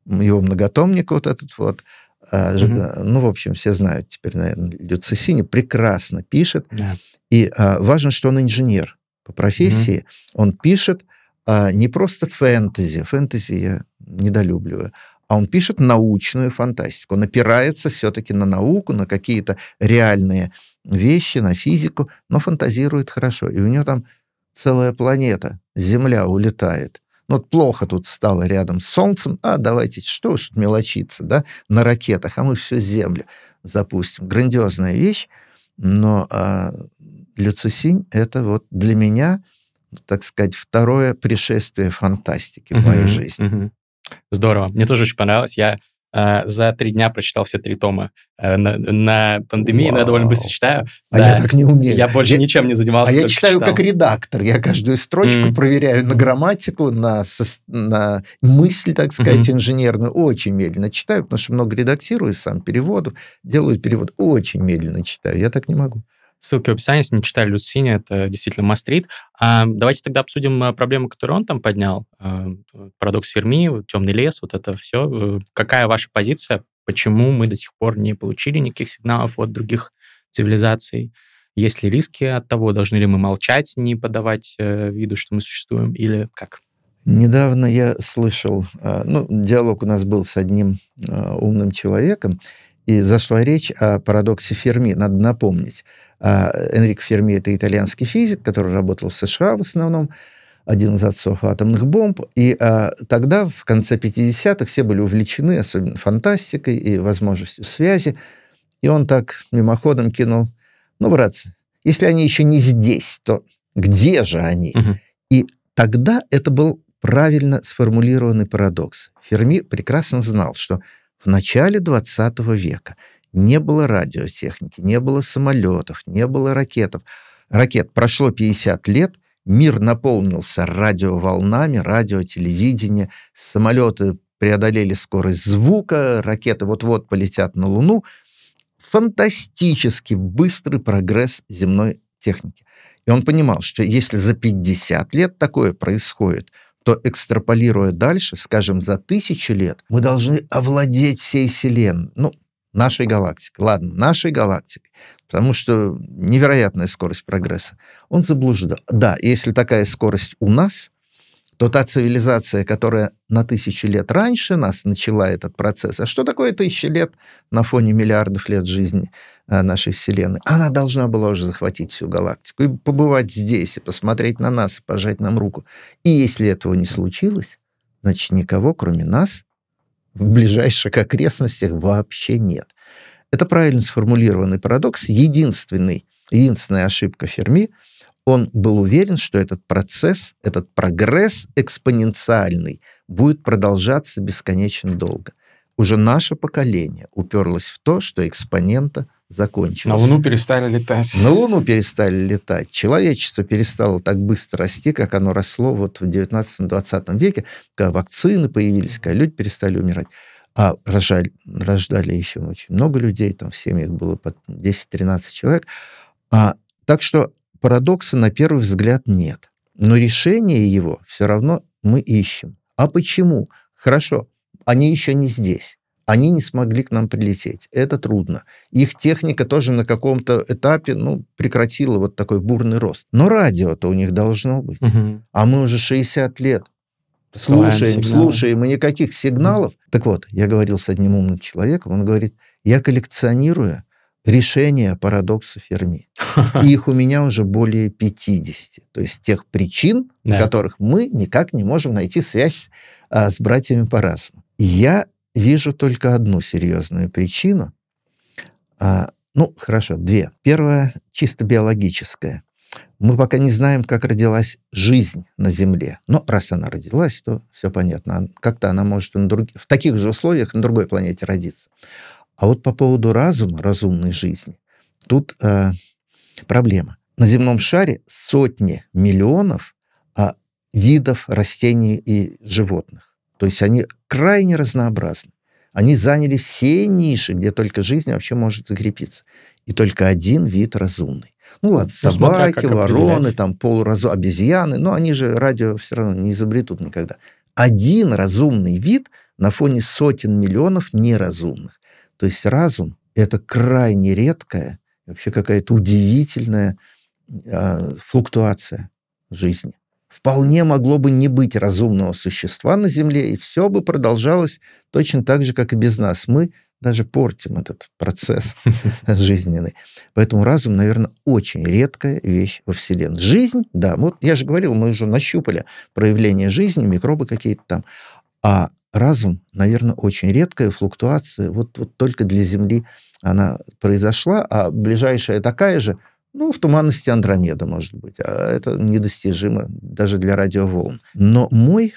Его многотомник вот этот вот. Ну, в общем, все знают теперь, наверное, Лю Цысинь прекрасно пишет. Да. И важно, что он инженер по профессии. Он пишет не просто фэнтези, фэнтези я недолюбливаю, а он пишет научную фантастику. Он опирается все-таки на науку, на какие-то реальные вещи, на физику, но фантазирует хорошо. И у него там целая планета, Земля, улетает. Ну, вот плохо тут стало рядом с Солнцем. А, давайте, что уж мелочиться, да, на ракетах, а мы всю Землю запустим. Грандиозная вещь, но Лю Цысинь — это вот для меня, так сказать, второе пришествие фантастики в моей жизни. Здорово. Мне тоже очень понравилось. Я за 3 дня прочитал все 3 тома на пандемии, но я довольно быстро читаю. А да, я так не умею. Я больше ничем не занимался. А я читаю как редактор. Я каждую строчку проверяю на грамматику, на мысль, так сказать, инженерную. Очень медленно читаю, потому что много редактирую, сам переводу, делаю перевод. Очень медленно читаю. Я так не могу. Ссылки в описании, если не читали Лю Цысиня, это действительно мастрит. Давайте тогда обсудим проблему, которую он там поднял. Парадокс Ферми, темный лес, вот это все. Какая ваша позиция? Почему мы до сих пор не получили никаких сигналов от других цивилизаций? Есть ли риски от того? Должны ли мы молчать, не подавать виду, что мы существуем, или как? Недавно я слышал, диалог у нас был с одним умным человеком, и зашла речь о парадоксе Ферми. Надо напомнить. Энрико Ферми – это итальянский физик, который работал в США в основном, один из отцов атомных бомб. И тогда, в конце 50-х, все были увлечены, особенно фантастикой и возможностью связи. И он так мимоходом кинул: ну, братцы, если они еще не здесь, то где же они? И тогда это был правильно сформулированный парадокс. Ферми прекрасно знал, что в начале 20 века не было радиотехники, не было самолетов, не было ракет. Прошло 50 лет, мир наполнился радиоволнами, радиотелевидение, самолеты преодолели скорость звука, ракеты вот-вот полетят на Луну. Фантастически быстрый прогресс земной техники. И он понимал, что если за 50 лет такое происходит, то, экстраполируя дальше, скажем, за 1000 лет, мы должны овладеть всей Вселенной. Нашей галактикой. Ладно, нашей галактикой. Потому что невероятная скорость прогресса. Он заблуждал. Да, если такая скорость у нас, то та цивилизация, которая на 1000 лет раньше нас начала этот процесс, а что такое 1000 лет на фоне миллиардов лет жизни нашей Вселенной? Она должна была уже захватить всю галактику и побывать здесь, и посмотреть на нас, и пожать нам руку. И если этого не случилось, значит, никого, кроме нас, в ближайших окрестностях вообще нет. Это правильно сформулированный парадокс. Единственная ошибка Ферми, он был уверен, что этот процесс, этот прогресс экспоненциальный будет продолжаться бесконечно долго. Уже наше поколение уперлось в то, что экспонента закончилась. На Луну перестали летать. Человечество перестало так быстро расти, как оно росло вот в 19-20 веке, когда вакцины появились, когда люди перестали умирать. А рождали еще очень много людей, там в семьях было по 10-13 человек. Так что парадокса на первый взгляд нет. Но решение его все равно мы ищем. А почему? Хорошо, они еще не здесь. Они не смогли к нам прилететь. Это трудно. Их техника тоже на каком-то этапе прекратила вот такой бурный рост. Но радио-то у них должно быть. А мы уже 60 лет слушаем, и никаких сигналов. Так вот, я говорил с одним умным человеком, он говорит: я коллекционирую решения парадокса Ферми. И их у меня уже более 50. То есть тех причин, в которых мы никак не можем найти связь с братьями по разуму. Я вижу только одну серьезную причину. Хорошо, 2. Первая чисто биологическая. Мы пока не знаем, как родилась жизнь на Земле. Но раз она родилась, то все понятно. Как-то она может в таких же условиях на другой планете родиться. А вот по поводу разума, разумной жизни, тут проблема. На земном шаре сотни миллионов видов растений и животных. То есть они крайне разнообразны. Они заняли все ниши, где только жизнь вообще может закрепиться. И только один вид разумный. Собаки, вороны, обезьяны, но они же радио все равно не изобретут никогда. Один разумный вид на фоне сотен миллионов неразумных. То есть разум — это крайне редкая, вообще какая-то удивительная флуктуация жизни. Вполне могло бы не быть разумного существа на Земле, и все бы продолжалось точно так же, как и без нас. Мы даже портим этот процесс жизненный. Поэтому разум, наверное, очень редкая вещь во Вселенной. Жизнь, да, вот я же говорил, мы уже нащупали проявление жизни, микробы какие-то там. А разум, наверное, очень редкая флуктуация. Вот только для Земли она произошла, а ближайшая такая же, ну, в туманности Андромеда, может быть. А это недостижимо даже для радиоволн. Но мой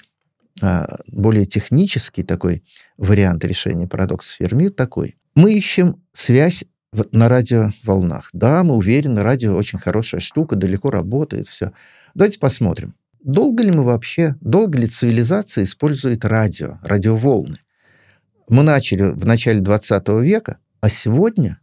более технический такой вариант решения парадокса Ферми такой. Мы ищем связь на радиоволнах. Да, мы уверены, радио очень хорошая штука, далеко работает, все. Давайте посмотрим. Долго ли мы вообще, долго ли цивилизация использует радио, радиоволны? Мы начали в начале 20 века, а сегодня...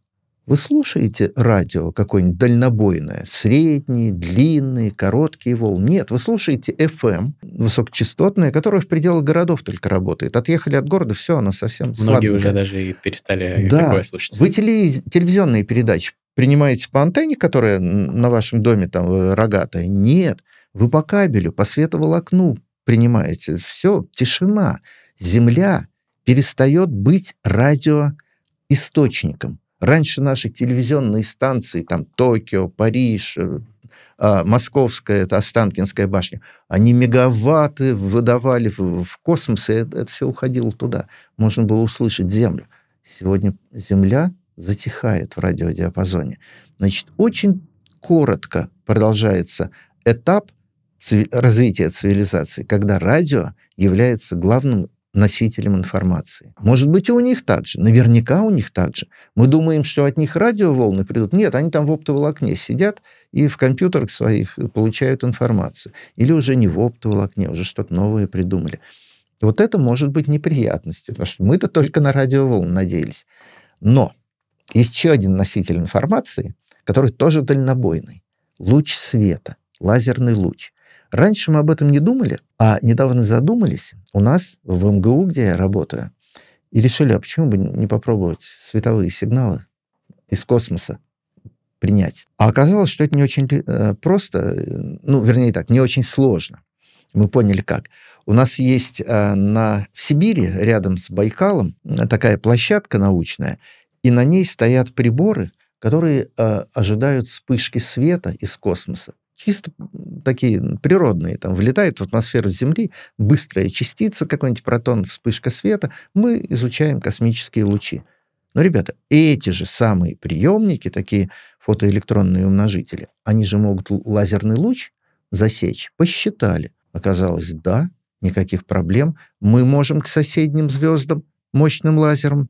Вы слушаете радио какое-нибудь дальнобойное? Средние, длинные, короткие волны? Нет, вы слушаете FM, высокочастотное, которое в пределах городов только работает. Отъехали от города, все, оно совсем слабенькое. Многие уже даже и перестали такое слушать. Вы телевизионные передачи принимаете по антенне, которая на вашем доме там рогатая? Нет, вы по кабелю, по световолокну принимаете. Все, тишина. Земля перестает быть радиоисточником. Раньше наши телевизионные станции, там Токио, Париж, Московская, это Останкинская башня, они мегаватты выдавали в космос, и это все уходило туда. Можно было услышать Землю. Сегодня Земля затихает в радиодиапазоне. Значит, очень коротко продолжается этап развития цивилизации, когда радио является главным носителем информации. Может быть, и у них так же. Наверняка у них так же. Мы думаем, что от них радиоволны придут. Нет, они там в оптоволокне сидят и в компьютерах своих получают информацию. Или уже не в оптоволокне, уже что-то новое придумали. Вот это может быть неприятностью, потому что мы-то только на радиоволны надеялись. Но есть еще один носитель информации, который тоже дальнобойный. Луч света, лазерный луч. Раньше мы об этом не думали, а недавно задумались у нас в МГУ, где я работаю, и решили, а почему бы не попробовать световые сигналы из космоса принять. А оказалось, что это не очень просто, ну, вернее так, не очень сложно. Мы поняли, как. У нас есть в Сибири, рядом с Байкалом, такая площадка научная, и на ней стоят приборы, которые ожидают вспышки света из космоса. Чисто такие природные. Там влетает в атмосферу Земли быстрая частица, какой-нибудь протон, вспышка света. Мы изучаем космические лучи. Но, ребята, эти же самые приемники, такие фотоэлектронные умножители, они же могут лазерный луч засечь. Посчитали. Оказалось, да, никаких проблем. Мы можем к соседним звездам мощным лазером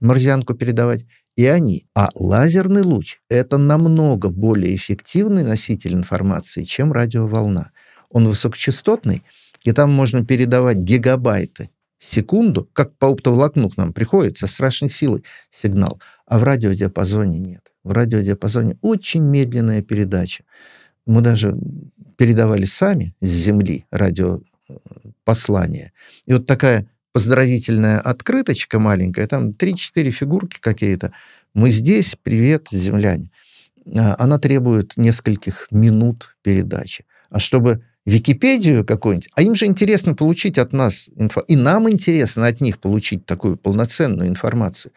марсианку передавать. И они. А лазерный луч – это намного более эффективный носитель информации, чем радиоволна. Он высокочастотный, и там можно передавать гигабайты в секунду, как по оптоволокну к нам приходит со страшной силой сигнал. А в радиодиапазоне нет. В радиодиапазоне очень медленная передача. Мы даже передавали сами с Земли радиопослания. И вот такая... поздравительная открыточка маленькая, там 3-4 фигурки какие-то. Мы здесь, привет, земляне. Она требует нескольких минут передачи. А чтобы Википедию какую-нибудь... А им же интересно получить от нас... И нам интересно от них получить такую полноценную информацию.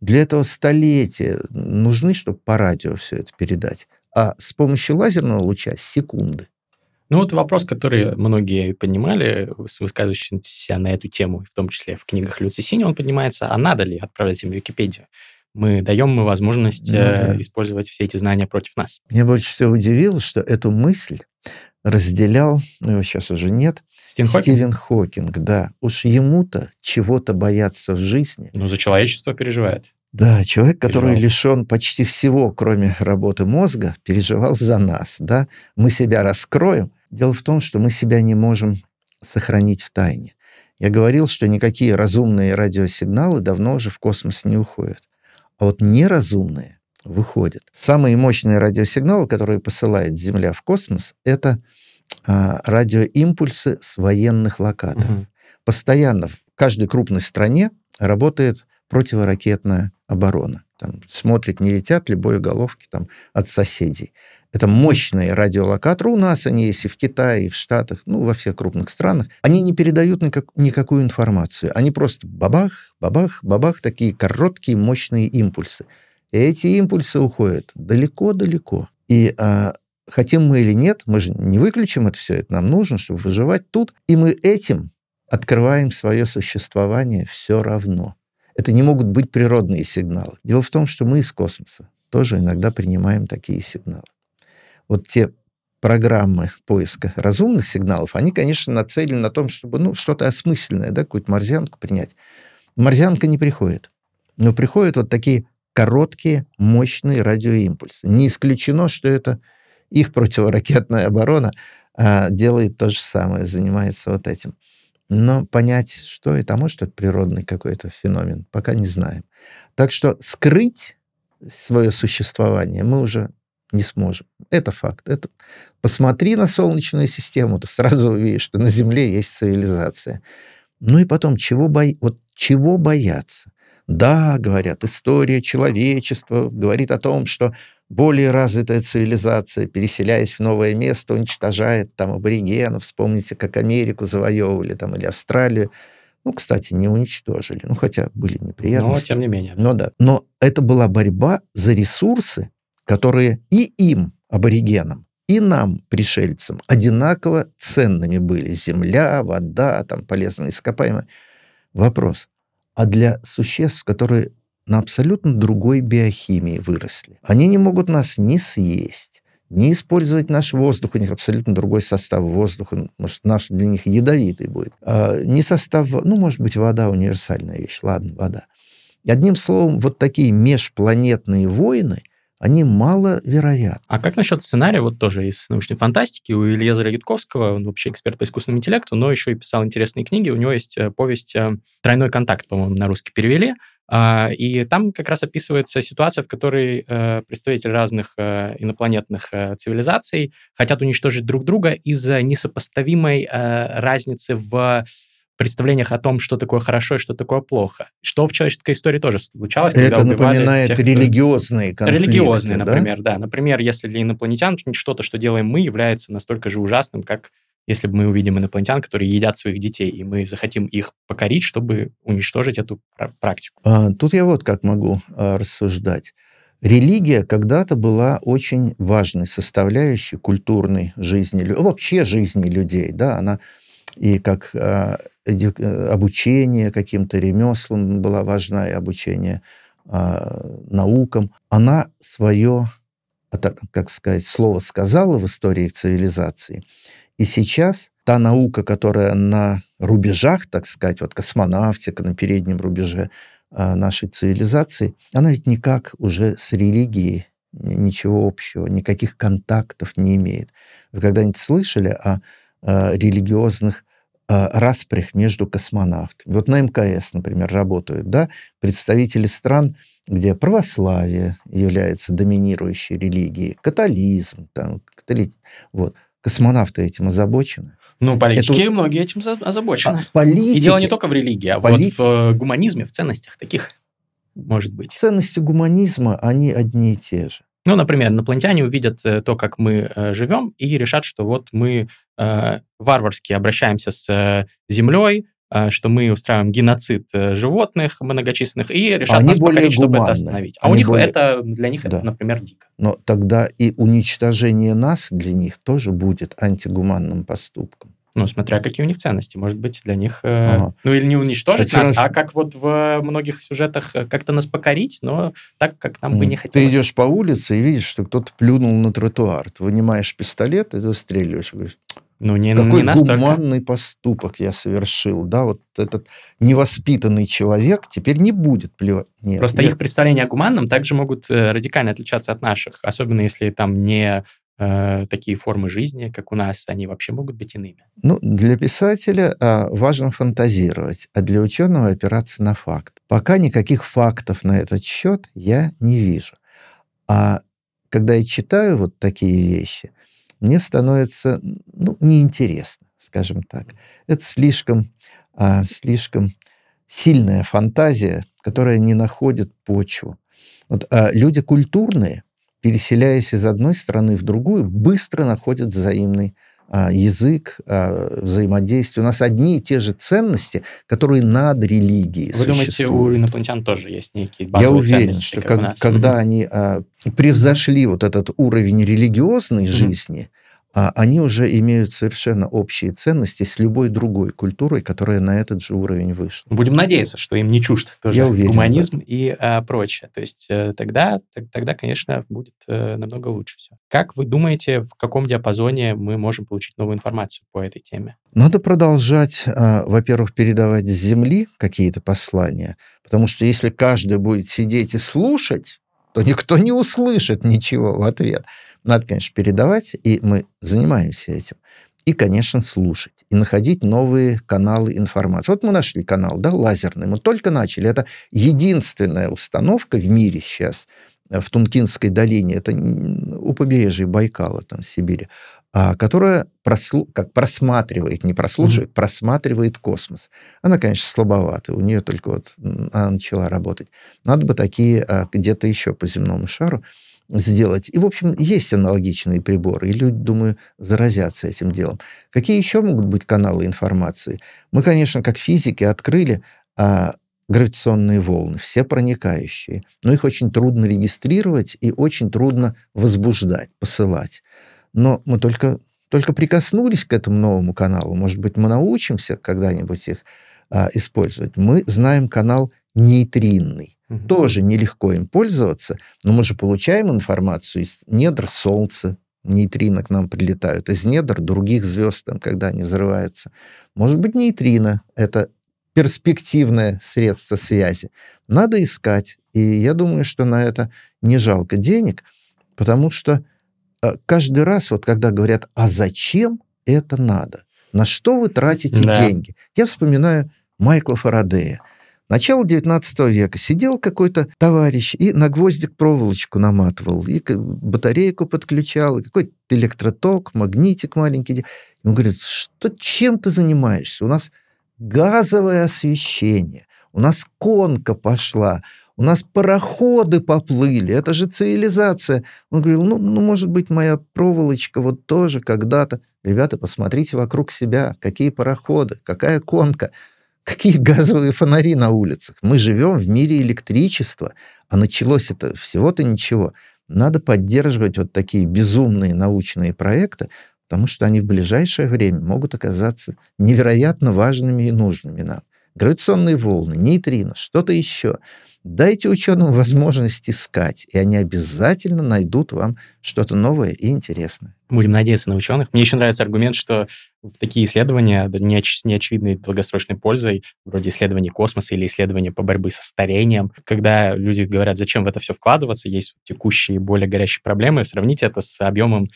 Для этого столетия нужны, чтобы по радио все это передать. А с помощью лазерного луча секунды. Ну, вот вопрос, который многие поднимали, высказывающиеся на эту тему, в том числе в книгах Лю Цысиня, он поднимается, а надо ли отправлять им в Википедию? Даем возможность использовать все эти знания против нас. Меня больше всего удивило, что эту мысль разделял, его сейчас уже нет, Стивен Хокинг, да. Уж ему-то чего-то бояться в жизни. Ну, за человечество переживает. Да, человек, который лишен почти всего, кроме работы мозга, переживал за нас, да. Мы себя раскроем. Дело в том, что мы себя не можем сохранить в тайне. Я говорил, что никакие разумные радиосигналы давно уже в космос не уходят. А вот неразумные выходят. Самые мощные радиосигналы, которые посылает Земля в космос, это радиоимпульсы с военных локаторов. Постоянно в каждой крупной стране работает противоракетная оборона. Там, смотрит, не летят ли боеголовки там, от соседей. Это мощные радиолокаторы. У нас они есть и в Китае, и в Штатах, ну, во всех крупных странах. Они не передают никакую информацию. Они просто бабах, бабах, бабах, такие короткие, мощные импульсы. И эти импульсы уходят далеко-далеко. И хотим мы или нет, мы же не выключим это все. Это нам нужно, чтобы выживать тут. И мы этим открываем свое существование все равно. Это не могут быть природные сигналы. Дело в том, что мы из космоса тоже иногда принимаем такие сигналы. Вот те программы поиска разумных сигналов, они, конечно, нацелены на том, чтобы что-то осмысленное, да, какую-то морзянку принять. Морзянка не приходит. Но приходят вот такие короткие, мощные радиоимпульсы. Не исключено, что это их противоракетная оборона делает то же самое, занимается вот этим. Но понять, что это, может, это природный какой-то феномен, пока не знаем. Так что скрыть свое существование мы уже не сможем. Это факт. Это... Посмотри на Солнечную систему, ты сразу увидишь, что на Земле есть цивилизация. Ну и потом, чего бояться? Да, говорят, история человечества говорит о том, что более развитая цивилизация, переселяясь в новое место, уничтожает там аборигенов. Вспомните, как Америку завоевывали там, или Австралию. Ну, кстати, не уничтожили. Ну, хотя были неприятности. Но, тем не менее. Ну, да. Но это была борьба за ресурсы, которые и им, аборигенам, и нам, пришельцам, одинаково ценными были. Земля, вода, там, полезные ископаемые. Вопрос. А для существ, которые на абсолютно другой биохимии выросли. Они не могут нас ни съесть, ни использовать наш воздух. У них абсолютно другой состав воздуха. Может, наш для них ядовитый будет. Не состав... Ну, может быть, вода универсальная вещь. Ладно, вода. Одним словом, вот такие межпланетные войны, они маловероятны. А как насчет сценария, вот тоже из научной фантастики, у Ильязара Ютковского, он вообще эксперт по искусственному интеллекту, но еще и писал интересные книги, у него есть повесть «Тройной контакт», по-моему, на русский перевели, и там как раз описывается ситуация, в которой представители разных инопланетных цивилизаций хотят уничтожить друг друга из-за несопоставимой разницы в... представлениях о том, что такое хорошо и что такое плохо. Что в человеческой истории тоже случалось. Это напоминает тех, религиозные конфликты. Религиозные, да? Например, да. Например, если для инопланетян что-то, что делаем мы, является настолько же ужасным, как если бы мы увидим инопланетян, которые едят своих детей, и мы захотим их покорить, чтобы уничтожить эту практику. Тут я вот как могу рассуждать. Религия когда-то была очень важной составляющей культурной жизни, вообще жизни людей, да, она... И как обучение каким-то ремеслам была важна, и обучение наукам. Она свое, как сказать, слово сказала в истории цивилизации. И сейчас та наука, которая на рубежах, так сказать, вот космонавтика на переднем рубеже нашей цивилизации, она ведь никак уже с религией ничего общего, никаких контактов не имеет. Вы когда-нибудь слышали о религиозных распрях между космонавтами. Вот на МКС, например, работают, да, представители стран, где православие является доминирующей религией, католизм, там, вот. Космонавты этим озабочены. Ну, политики многие этим озабочены. И дело не только в религии, а вот в гуманизме, в ценностях таких, может быть. Ценности гуманизма, они одни и те же. Ну, например, инопланетяне увидят то, как мы живем, и решат, что вот мы варварски обращаемся с Землей, что мы устраиваем геноцид животных многочисленных, и решат нас покорить, чтобы это остановить. А у них это, для них это, например, дико. Но тогда и уничтожение нас для них тоже будет антигуманным поступком. Ну, смотря какие у них ценности. Может быть, для них... Ну, или не уничтожить нас, а как вот в многих сюжетах как-то нас покорить, но так, как нам бы не хотелось. Ты идешь по улице и видишь, что кто-то плюнул на тротуар. Ты вынимаешь пистолет и застреливаешь. Говоришь, ну, какой не гуманный поступок я совершил. Да, вот этот невоспитанный человек теперь не будет плевать. Нет, просто их представления о гуманном также могут радикально отличаться от наших. Особенно, если там не... такие формы жизни, как у нас, они вообще могут быть иными. Ну, для писателя важно фантазировать, а для ученого опираться на факт. Пока никаких фактов на этот счет я не вижу. А когда я читаю вот такие вещи, мне становится неинтересно, скажем так. Это слишком сильная фантазия, которая не находит почву. Вот, люди культурные, переселяясь из одной страны в другую, быстро находят взаимный язык, взаимодействие. У нас одни и те же ценности, которые над религией существуют. Вы думаете, у инопланетян тоже есть некие базовые ценности? Я уверен, что когда они превзошли вот этот уровень религиозной жизни, они уже имеют совершенно общие ценности с любой другой культурой, которая на этот же уровень вышла. Будем надеяться, что им не чужд тоже гуманизм и прочее. То есть тогда, конечно, будет намного лучше все. Как вы думаете, в каком диапазоне мы можем получить новую информацию по этой теме? Надо продолжать, во-первых, передавать с Земли какие-то послания, потому что если каждый будет сидеть и слушать, то никто не услышит ничего в ответ. Надо, конечно, передавать, и мы занимаемся этим. И, конечно, слушать, и находить новые каналы информации. Вот мы нашли канал, да, лазерный, мы только начали. Это единственная установка в мире сейчас, в Тункинской долине, это у побережья Байкала, там, в Сибири, которая просматривает космос. Она, конечно, слабовата, у нее только вот она начала работать. Надо бы такие где-то еще по земному шару сделать. И, в общем, есть аналогичные приборы, и люди, думаю, заразятся этим делом. Какие еще могут быть каналы информации? Мы, конечно, как физики открыли гравитационные волны, все проникающие, но их очень трудно регистрировать и очень трудно возбуждать, посылать. Но мы только прикоснулись к этому новому каналу. Может быть, мы научимся когда-нибудь их использовать. Мы знаем канал нейтринный. Тоже нелегко им пользоваться, но мы же получаем информацию из недр Солнца. Нейтрино к нам прилетают. Из недр других звезд, там, когда они взрываются. Может быть, нейтрино — это перспективное средство связи. Надо искать. И я думаю, что на это не жалко денег, потому что каждый раз, вот когда говорят, а зачем это надо? На что вы тратите деньги? Я вспоминаю Майкла Фарадея. Начало 19 века. Сидел какой-то товарищ и на гвоздик проволочку наматывал, и батарейку подключал, и какой-то электроток, магнитик маленький. Ему говорят, чем ты занимаешься? У нас газовое освещение, у нас конка пошла, у нас пароходы поплыли, это же цивилизация. Он говорил, может быть, моя проволочка вот тоже когда-то. Ребята, посмотрите вокруг себя, какие пароходы, какая конка. Какие газовые фонари на улицах? Мы живем в мире электричества, а началось это всего-то ничего. Надо поддерживать вот такие безумные научные проекты, потому что они в ближайшее время могут оказаться невероятно важными и нужными нам. Гравитационные волны, нейтрино, что-то еще. Дайте ученым возможность искать, и они обязательно найдут вам что-то новое и интересное. Будем надеяться на ученых. Мне еще нравится аргумент, что в такие исследования с неочевидной долгосрочной пользой, вроде исследований космоса или исследований по борьбе со старением, когда люди говорят, зачем в это все вкладываться, есть текущие более горящие проблемы, сравните это с объемом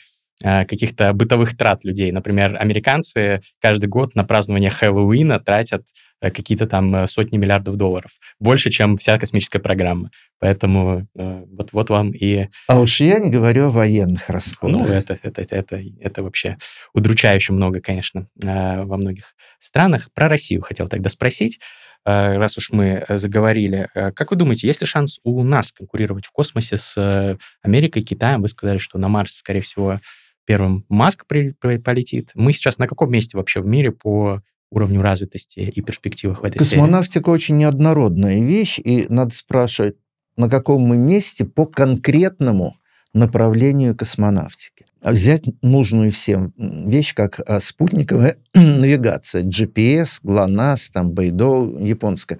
каких-то бытовых трат людей. Например, американцы каждый год на празднование Хэллоуина тратят какие-то там сотни миллиардов долларов. Больше, чем вся космическая программа. Поэтому вот вам и... А уж я не говорю о военных расходах. Это вообще удручающе много, конечно, во многих странах. Про Россию хотел тогда спросить. Раз уж мы заговорили, как вы думаете, есть ли шанс у нас конкурировать в космосе с Америкой, Китаем? Вы сказали, что на Марс, скорее всего, первым Маск полетит. Мы сейчас на каком месте вообще в мире по уровню развитости и перспективах в этой сфере? Космонавтика очень неоднородная вещь, и надо спрашивать, на каком мы месте по конкретному направлению космонавтики. Взять нужную всем вещь, как спутниковая навигация, GPS, ГЛОНАСС, там, Бэйдоу, японская,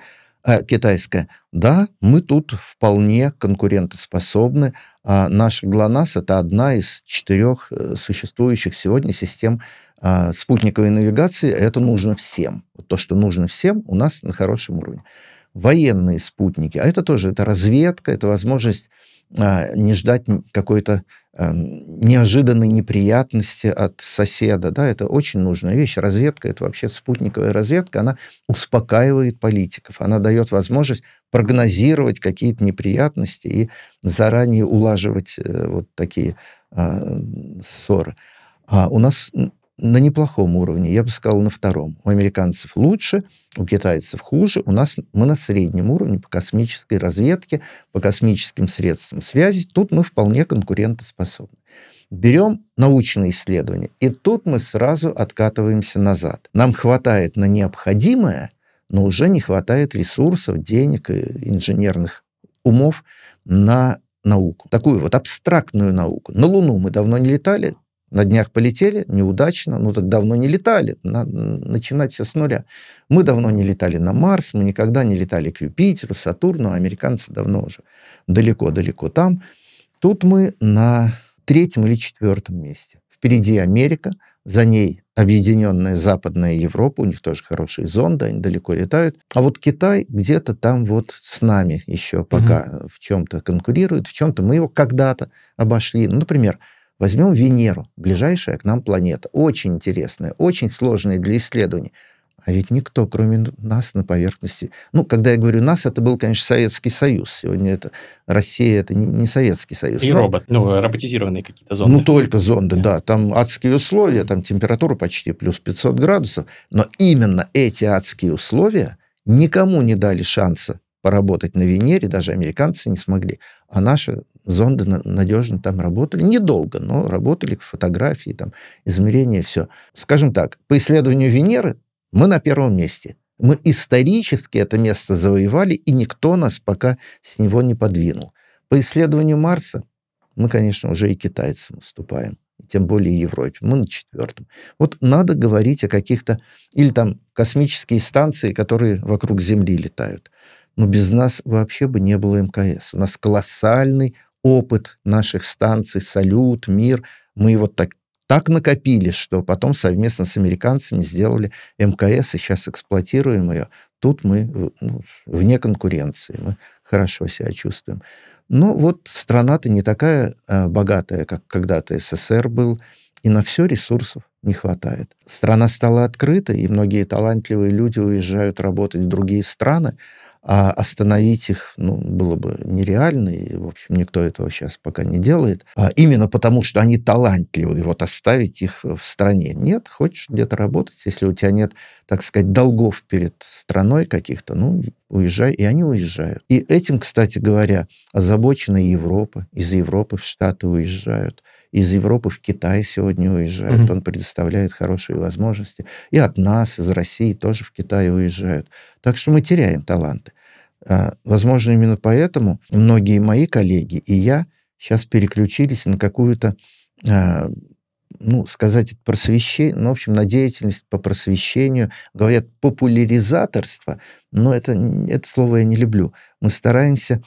китайская. Да, мы тут вполне конкурентоспособны. Наш ГЛОНАСС – это одна из 4 существующих сегодня систем спутниковой навигации. Это нужно всем. Вот то, что нужно всем, у нас на хорошем уровне. Военные спутники, а это тоже это разведка, это возможность не ждать какой-то неожиданной неприятности от соседа. Да? Это очень нужная вещь. Разведка, это вообще спутниковая разведка, она успокаивает политиков, она дает возможность прогнозировать какие-то неприятности и заранее улаживать вот такие ссоры. А у нас на неплохом уровне, я бы сказал, на втором. У американцев лучше, у китайцев хуже. У нас мы на среднем уровне по космической разведке, по космическим средствам связи. Тут мы вполне конкурентоспособны. Берем научные исследования, и тут мы сразу откатываемся назад. Нам хватает на необходимое, но уже не хватает ресурсов, денег и инженерных умов на науку. Такую вот абстрактную науку. На Луну мы давно не летали, на днях полетели, неудачно, ну так давно не летали, надо начинать все с нуля. Мы давно не летали на Марс, мы никогда не летали к Юпитеру, Сатурну, а американцы давно уже далеко-далеко там. Тут мы на третьем или четвертом месте. Впереди Америка, за ней объединенная Западная Европа, у них тоже хорошие зонды, они далеко летают. А вот Китай где-то там вот с нами еще пока в чем-то конкурирует, в чем-то мы его когда-то обошли. Ну, например, возьмем Венеру, ближайшая к нам планета, очень интересная, очень сложная для исследований. А ведь никто, кроме нас, на поверхности... Ну, когда я говорю «нас», это был, конечно, Советский Союз. Сегодня это Россия, это не Советский Союз. И робот, ну, роботизированные какие-то зонды. Ну, только зонды, да. Там адские условия, там температура почти плюс 500 градусов. Но именно эти адские условия никому не дали шанса поработать на Венере, даже американцы не смогли. А наши зонды надежно там работали. Недолго, но работали, фотографии, там, измерения, все. Скажем так, по исследованию Венеры мы на первом месте. Мы исторически это место завоевали, и никто нас пока с него не подвинул. По исследованию Марса мы, конечно, уже и китайцам уступаем, тем более Европе. Мы на четвертом. Вот надо говорить о каких-то... Или там космические станции, которые вокруг Земли летают. Но без нас вообще бы не было МКС. У нас колоссальный опыт наших станций, «Салют», «Мир». Мы его так накопили, что потом совместно с американцами сделали МКС, и сейчас эксплуатируем ее. Тут мы вне конкуренции, мы хорошо себя чувствуем. Но вот страна-то не такая богатая, как когда-то СССР был, и на все ресурсов не хватает. Страна стала открыта, и многие талантливые люди уезжают работать в другие страны, а остановить их было бы нереально, и, в общем, никто этого сейчас пока не делает. А именно потому, что они талантливые, вот оставить их в стране. Нет, хочешь где-то работать, если у тебя нет, так сказать, долгов перед страной каких-то, уезжай, и они уезжают. И этим, кстати говоря, озабочена Европа, из Европы в Штаты уезжают. Из Европы в Китай сегодня уезжают. Он предоставляет хорошие возможности. И от нас, из России тоже в Китай уезжают. Так что мы теряем таланты. Возможно, именно поэтому многие мои коллеги и я сейчас переключились на какую-то, просвещение, на деятельность по просвещению. Говорят, популяризаторство, но это слово я не люблю. Мы стараемся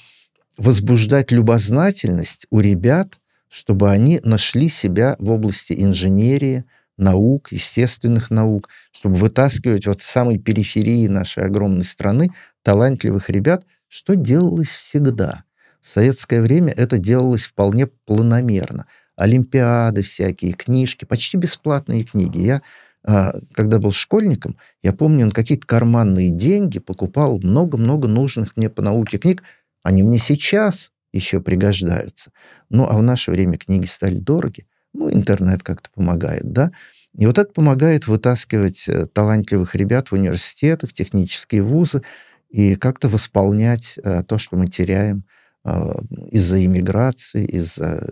возбуждать любознательность у ребят, чтобы они нашли себя в области инженерии, наук, естественных наук, чтобы вытаскивать вот с самой периферии нашей огромной страны талантливых ребят, что делалось всегда. В советское время это делалось вполне планомерно. Олимпиады всякие, книжки, почти бесплатные книги. Я, когда был школьником, я помню, на какие-то карманные деньги покупал много-много нужных мне по науке книг. Они мне сейчас еще пригождаются. А в наше время книги стали дороги. Интернет как-то помогает, да? И вот это помогает вытаскивать талантливых ребят в университеты, в технические вузы и как-то восполнять то, что мы теряем из-за иммиграции, из-за,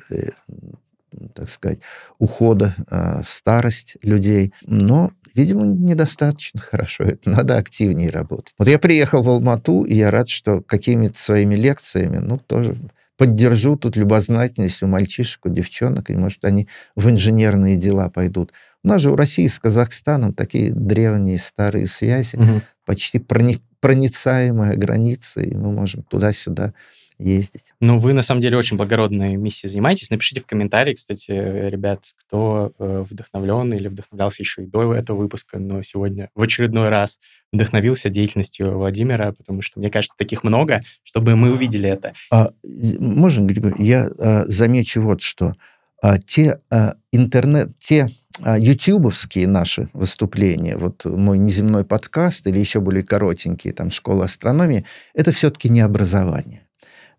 так сказать, ухода в старость людей. Но, видимо, недостаточно хорошо. Это надо активнее работать. Вот я приехал в Алмату, и я рад, что какими-то своими лекциями, тоже поддержу тут любознательность у мальчишек, у девчонок, и, может, они в инженерные дела пойдут. У нас же у России с Казахстаном такие древние старые связи, почти проницаемая граница, и мы можем туда-сюда ездить. Вы, на самом деле, очень благородной миссией занимаетесь. Напишите в комментарии, кстати, ребят, кто вдохновлен или вдохновлялся еще и до этого выпуска, но сегодня в очередной раз вдохновился деятельностью Владимира, потому что, мне кажется, таких много, чтобы мы увидели это. Можно, Григорий, я замечу вот что. Те ютубовские наши выступления, вот мой «Неземной подкаст» или еще более коротенькие, там, «Школа астрономии», это все-таки не образование.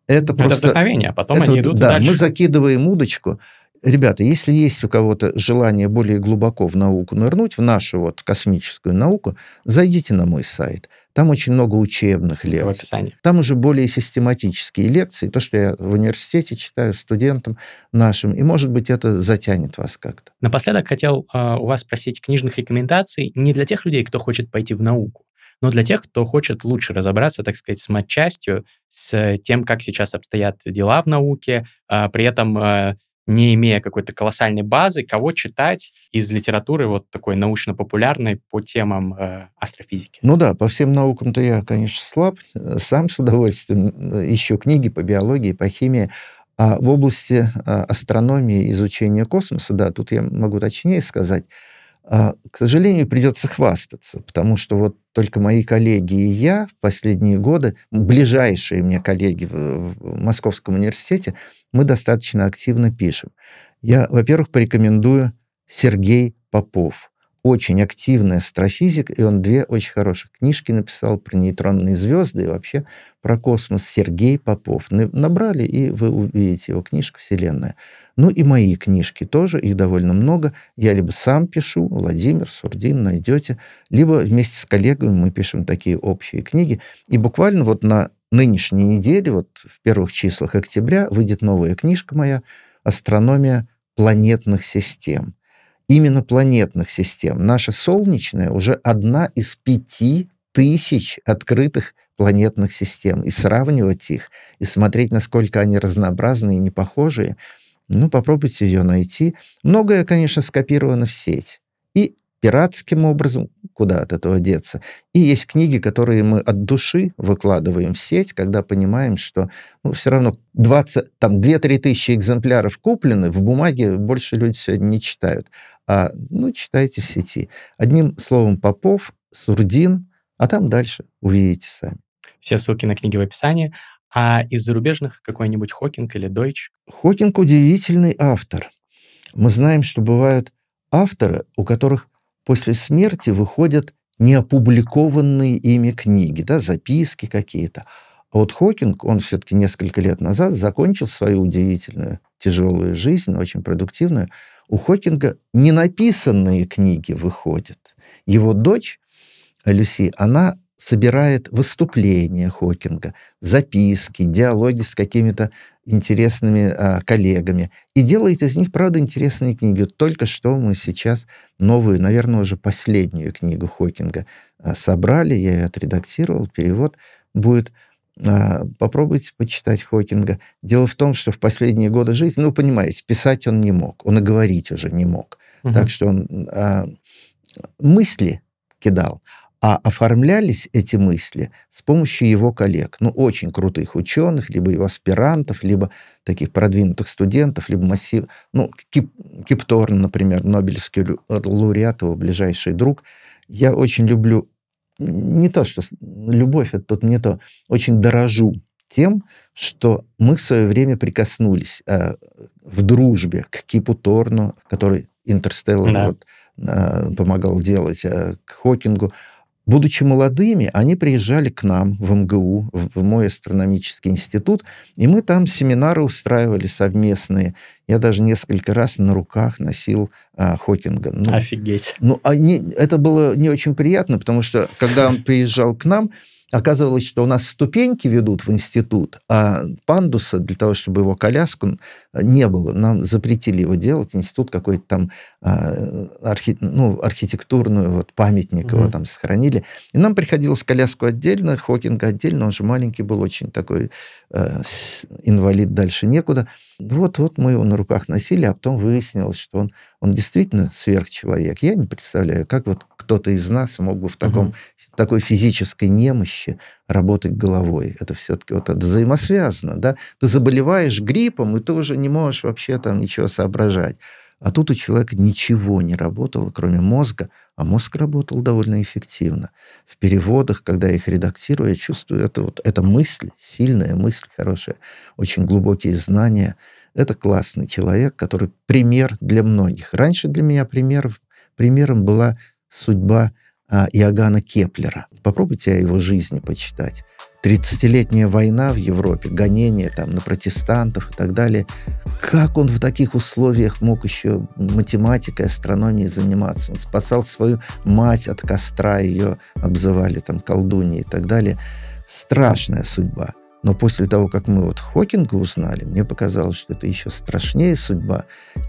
Это просто вдохновение, а потом они идут дальше. Да, мы закидываем удочку. Ребята, если есть у кого-то желание более глубоко в науку нырнуть, в нашу вот космическую науку, зайдите на мой сайт. Там очень много учебных лекций. Там уже более систематические лекции, то, что я в университете читаю студентам нашим, и, может быть, это затянет вас как-то. Напоследок хотел у вас спросить книжных рекомендаций не для тех людей, кто хочет пойти в науку, но для тех, кто хочет лучше разобраться, так сказать, с матчастью, с тем, как сейчас обстоят дела в науке, при этом не имея какой-то колоссальной базы, кого читать из литературы вот такой научно-популярной по темам астрофизики? Ну да, по всем наукам-то я, конечно, слаб. Сам с удовольствием ищу книги по биологии, по химии. А в области астрономии и изучения космоса, да, тут я могу точнее сказать, к сожалению, придется хвастаться, потому что вот только мои коллеги и я в последние годы, ближайшие мне коллеги в Московском университете, мы достаточно активно пишем. Я, во-первых, порекомендую Сергей Попов. Очень активный астрофизик, и он две очень хороших книжки написал про нейтронные звезды и вообще про космос. Сергей Попов. Набрали, и вы увидите его книжку «Вселенная». Ну и мои книжки тоже, их довольно много. Я либо сам пишу, Владимир Сурдин найдете, либо вместе с коллегами мы пишем такие общие книги. И буквально вот на нынешней неделе, вот в первых числах октября, выйдет новая книжка моя «Астрономия планетных систем». Именно планетных систем. Наша Солнечная уже одна из 5000 открытых планетных систем. И сравнивать их, и смотреть, насколько они разнообразные и непохожие. Ну, попробуйте ее найти. Многое, конечно, скопировано в сеть. И пиратским образом, куда от этого деться. И есть книги, которые мы от души выкладываем в сеть, когда понимаем, что ну, все равно 2-3 тысячи экземпляров куплены, в бумаге больше люди сегодня не читают. А, ну, читайте в сети. Одним словом, Попов, Сурдин, а там дальше увидите сами. Все ссылки на книги в описании. А из зарубежных какой-нибудь Хокинг или Дойч? Хокинг удивительный автор. Мы знаем, что бывают авторы, у которых после смерти выходят неопубликованные ими книги, да, записки какие-то. А вот Хокинг, он все-таки несколько лет назад закончил свою удивительную, тяжелую жизнь, очень продуктивную. У Хокинга ненаписанные книги выходят. Его дочь, Люси, она собирает выступления Хокинга, записки, диалоги с какими-то интересными коллегами. И делает из них, правда, интересные книги. Только что мы сейчас новую, наверное, уже последнюю книгу Хокинга собрали, я ее отредактировал, перевод будет. Попробуйте почитать Хокинга. Дело в том, что в последние годы жизни, ну, понимаете, писать он не мог, он и говорить уже не мог. Угу. Так что он мысли кидал. А оформлялись эти мысли с помощью его коллег, ну, очень крутых ученых, либо его аспирантов, либо таких продвинутых студентов, либо массив... Ну, Кип Торн, например, Нобелевский лауреат, его ближайший друг. Я очень люблю... Не то, что... Любовь, это тут не то. Очень дорожу тем, что мы в свое время прикоснулись в дружбе к Кипу Торну, который «Интерстеллар» помогал делать, к Хокингу. Будучи молодыми, они приезжали к нам в МГУ, в мой астрономический институт, и мы там семинары устраивали совместные. Я даже несколько раз на руках носил Хокинга. Ну, офигеть. Ну, это было не очень приятно, потому что, когда он приезжал к нам, оказывалось, что у нас ступеньки ведут в институт, а пандуса для того, чтобы его коляску не было. Нам запретили его делать. Институт какой-то там архитектурную, вот, памятник его там сохранили. И нам приходилось коляску отдельно, Хокинга отдельно. Он же маленький был, очень такой инвалид, дальше некуда. Вот мы его на руках носили, а потом выяснилось, что он действительно сверхчеловек. Я не представляю, как вот кто-то из нас мог бы в такой физической немощи работать головой. Это все-таки вот это взаимосвязано, да? Ты заболеваешь гриппом, и ты уже не можешь вообще там ничего соображать. А тут у человека ничего не работало, кроме мозга. А мозг работал довольно эффективно. В переводах, когда я их редактирую, я чувствую, это мысль, сильная мысль, хорошая, очень глубокие знания. Это классный человек, который пример для многих. Раньше для меня примером была судьба Иоганна Кеплера. Попробуйте о его жизни почитать. 30-летняя война в Европе, гонения там на протестантов и так далее. Как он в таких условиях мог еще математикой, астрономией заниматься? Он спасал свою мать от костра, ее обзывали там колдуньей и так далее. Страшная судьба. Но после того, как мы вот Хокинга узнали, мне показалось, что это еще страшнее судьба.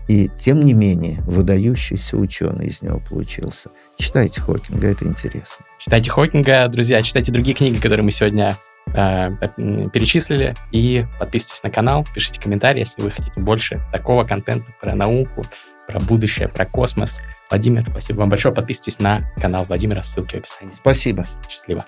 И, тем не менее, выдающийся ученый из него получился. Читайте Хокинга, это интересно. Читайте Хокинга, друзья, читайте другие книги, которые мы сегодня перечислили. И подписывайтесь на канал, пишите комментарии, если вы хотите больше такого контента про науку, про будущее, про космос. Владимир, спасибо вам большое. Подписывайтесь на канал Владимира, ссылки в описании. Спасибо. Счастливо.